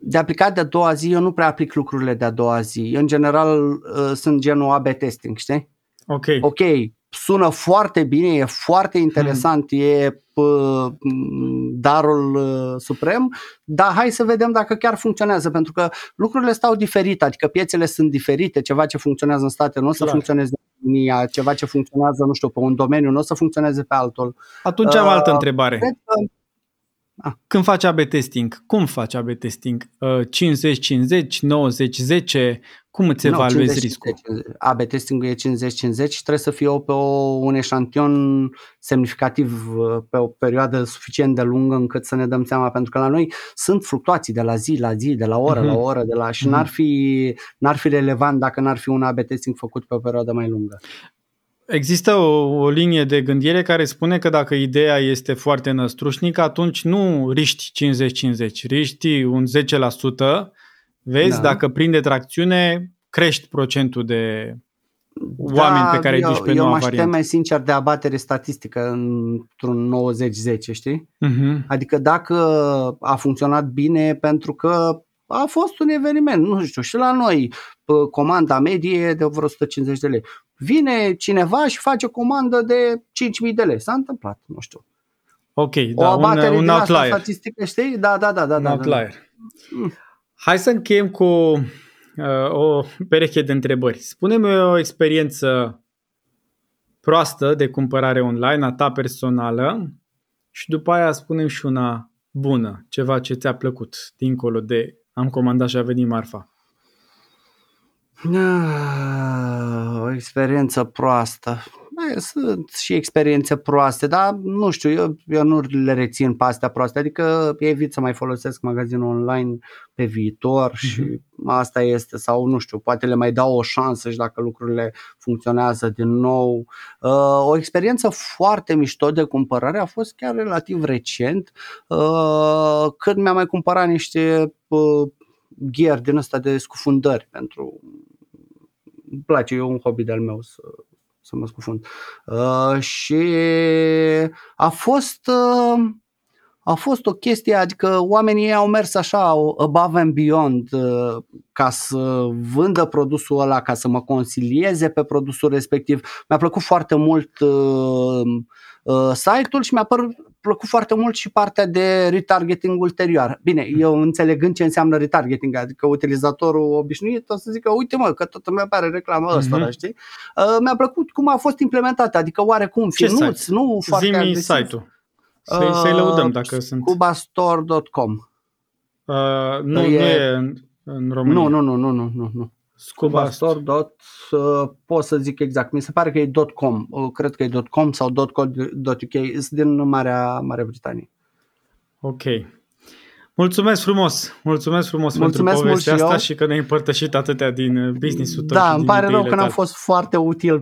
de aplicat de-a doua zi, eu nu prea aplic lucrurile de-a doua zi. În general sunt genul A/B testing, știi? Ok, sună foarte bine, e foarte interesant, e darul suprem, dar hai să vedem dacă chiar funcționează, pentru că lucrurile stau diferit, adică piețele sunt diferite, ceva ce funcționează în state nu o să funcționeze în România, ceva ce funcționează, nu știu, pe un domeniu nu o să funcționeze pe altul. Atunci am altă întrebare. Când faci A/B testing, cum faci A/B testing? 50-50, 90-10, cum îți evaluezi riscul? A/B testingul e 50-50 și trebuie să fie pe un eșantion semnificativ pe o perioadă suficient de lungă încât să ne dăm seama, pentru că la noi sunt fluctuații de la zi la zi, de la oră la oră, de la, și n-ar fi relevant dacă n-ar fi un A/B testing făcut pe o perioadă mai lungă. Există o linie de gândire care spune că dacă ideea este foarte năstrușnică, atunci nu riști 50-50, riști un 10%, vezi, dacă prinde tracțiune, crești procentul de oameni pe care îi duci pe noua variantă. Eu m-aș teme sincer de abatere statistică într-un 90-10, știi? Adică dacă a funcționat bine pentru că a fost un eveniment, nu știu, și la noi comanda medie de vreo 150 de lei. Vine cineva și face o comandă de 5.000 de lei. S-a întâmplat, nu știu. Ok, da, un outlier. Statistică, știi? Da. Outlier. Da. Hai să încheiem cu o pereche de întrebări. Spune-mi o experiență proastă de cumpărare online, a ta personală, și după aia spune-mi și una bună, ceva ce ți-a plăcut, dincolo de am comandat și a venit marfa. O experiență proastă. Sunt și experiențe proaste, dar nu știu, eu nu le rețin pe astea proaste, adică evit să mai folosesc magazinul online pe viitor și asta este, sau nu știu, poate le mai dau o șansă și dacă lucrurile funcționează din nou. O experiență foarte mișto de cumpărare a fost chiar relativ recent, când mi-am mai cumpărat niște gear din ăsta de scufundări, pentru îmi place, e un hobby de-al meu să mă scufund, și a fost o chestie, adică oamenii au mers așa above and beyond ca să vândă produsul ăla, ca să mă consilieze pe produsul respectiv. Mi-a plăcut foarte mult site-ul și mi-a plăcut foarte mult și partea de retargeting ulterior. Bine, eu înțelegând ce înseamnă retargeting, adică utilizatorul obișnuit o să zică, uite mă, că tot îmi apare reclama ăsta, știi? Mi-a plăcut cum a fost implementată, adică oarecum finuț, nu foarte agresiv. Zi-mi site-ul. Să-i lăudăm dacă sunt. Scubastore.com. Nu e în România. Nu. Scubastore. Pot să zic exact, mi se pare că e .com, cred că e .com sau .co.uk, sunt din Marea Britanie. Ok. Mulțumesc frumos pentru povestea asta și că ne-ai împărtășit atâtea din business-ul tău. Da, îmi pare rău că n-am fost foarte util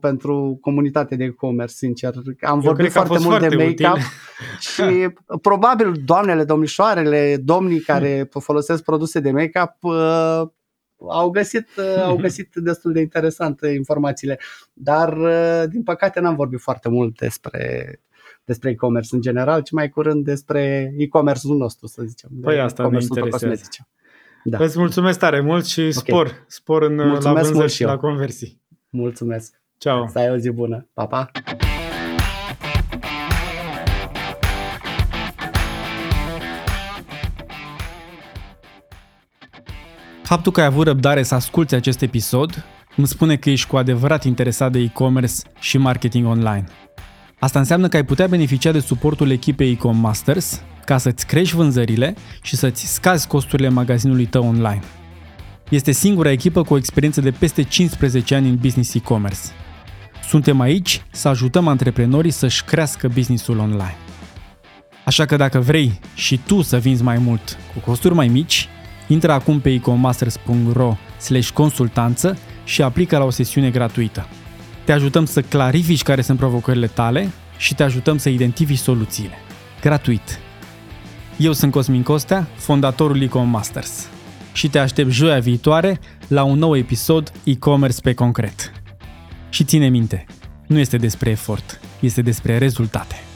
pentru comunitatea de e-commerce, sincer. Am vorbit foarte mult de make-up și probabil doamnele, domnișoarele, domnii care folosesc produse de make-up au găsit destul de interesante informațiile, dar din păcate n-am vorbit foarte mult despre e-commerce în general, ci mai curând despre e-commerce-ul nostru, să zicem. Păi asta ne interesează. Da. Îți mulțumesc tare mult și spor la vânzări și la conversii. Mulțumesc. Ciao. Să ai o zi bună. Pa, pa. Faptul că ai avut răbdare să asculți acest episod îmi spune că ești cu adevărat interesat de e-commerce și marketing online. Asta înseamnă că ai putea beneficia de suportul echipei eComMasters ca să-ți crești vânzările și să-ți scazi costurile magazinului tău online. Este singura echipă cu o experiență de peste 15 ani în business e-commerce. Suntem aici să ajutăm antreprenorii să-și crească business-ul online. Așa că dacă vrei și tu să vinzi mai mult cu costuri mai mici, intră acum pe ecommasters.ro/consultanță și aplică la o sesiune gratuită. Te ajutăm să clarifici care sunt provocările tale și te ajutăm să identifici soluțiile. Gratuit! Eu sunt Cosmin Costea, fondatorul eComMasters, și te aștept joia viitoare la un nou episod e-commerce pe concret. Și ține minte, nu este despre efort, este despre rezultate.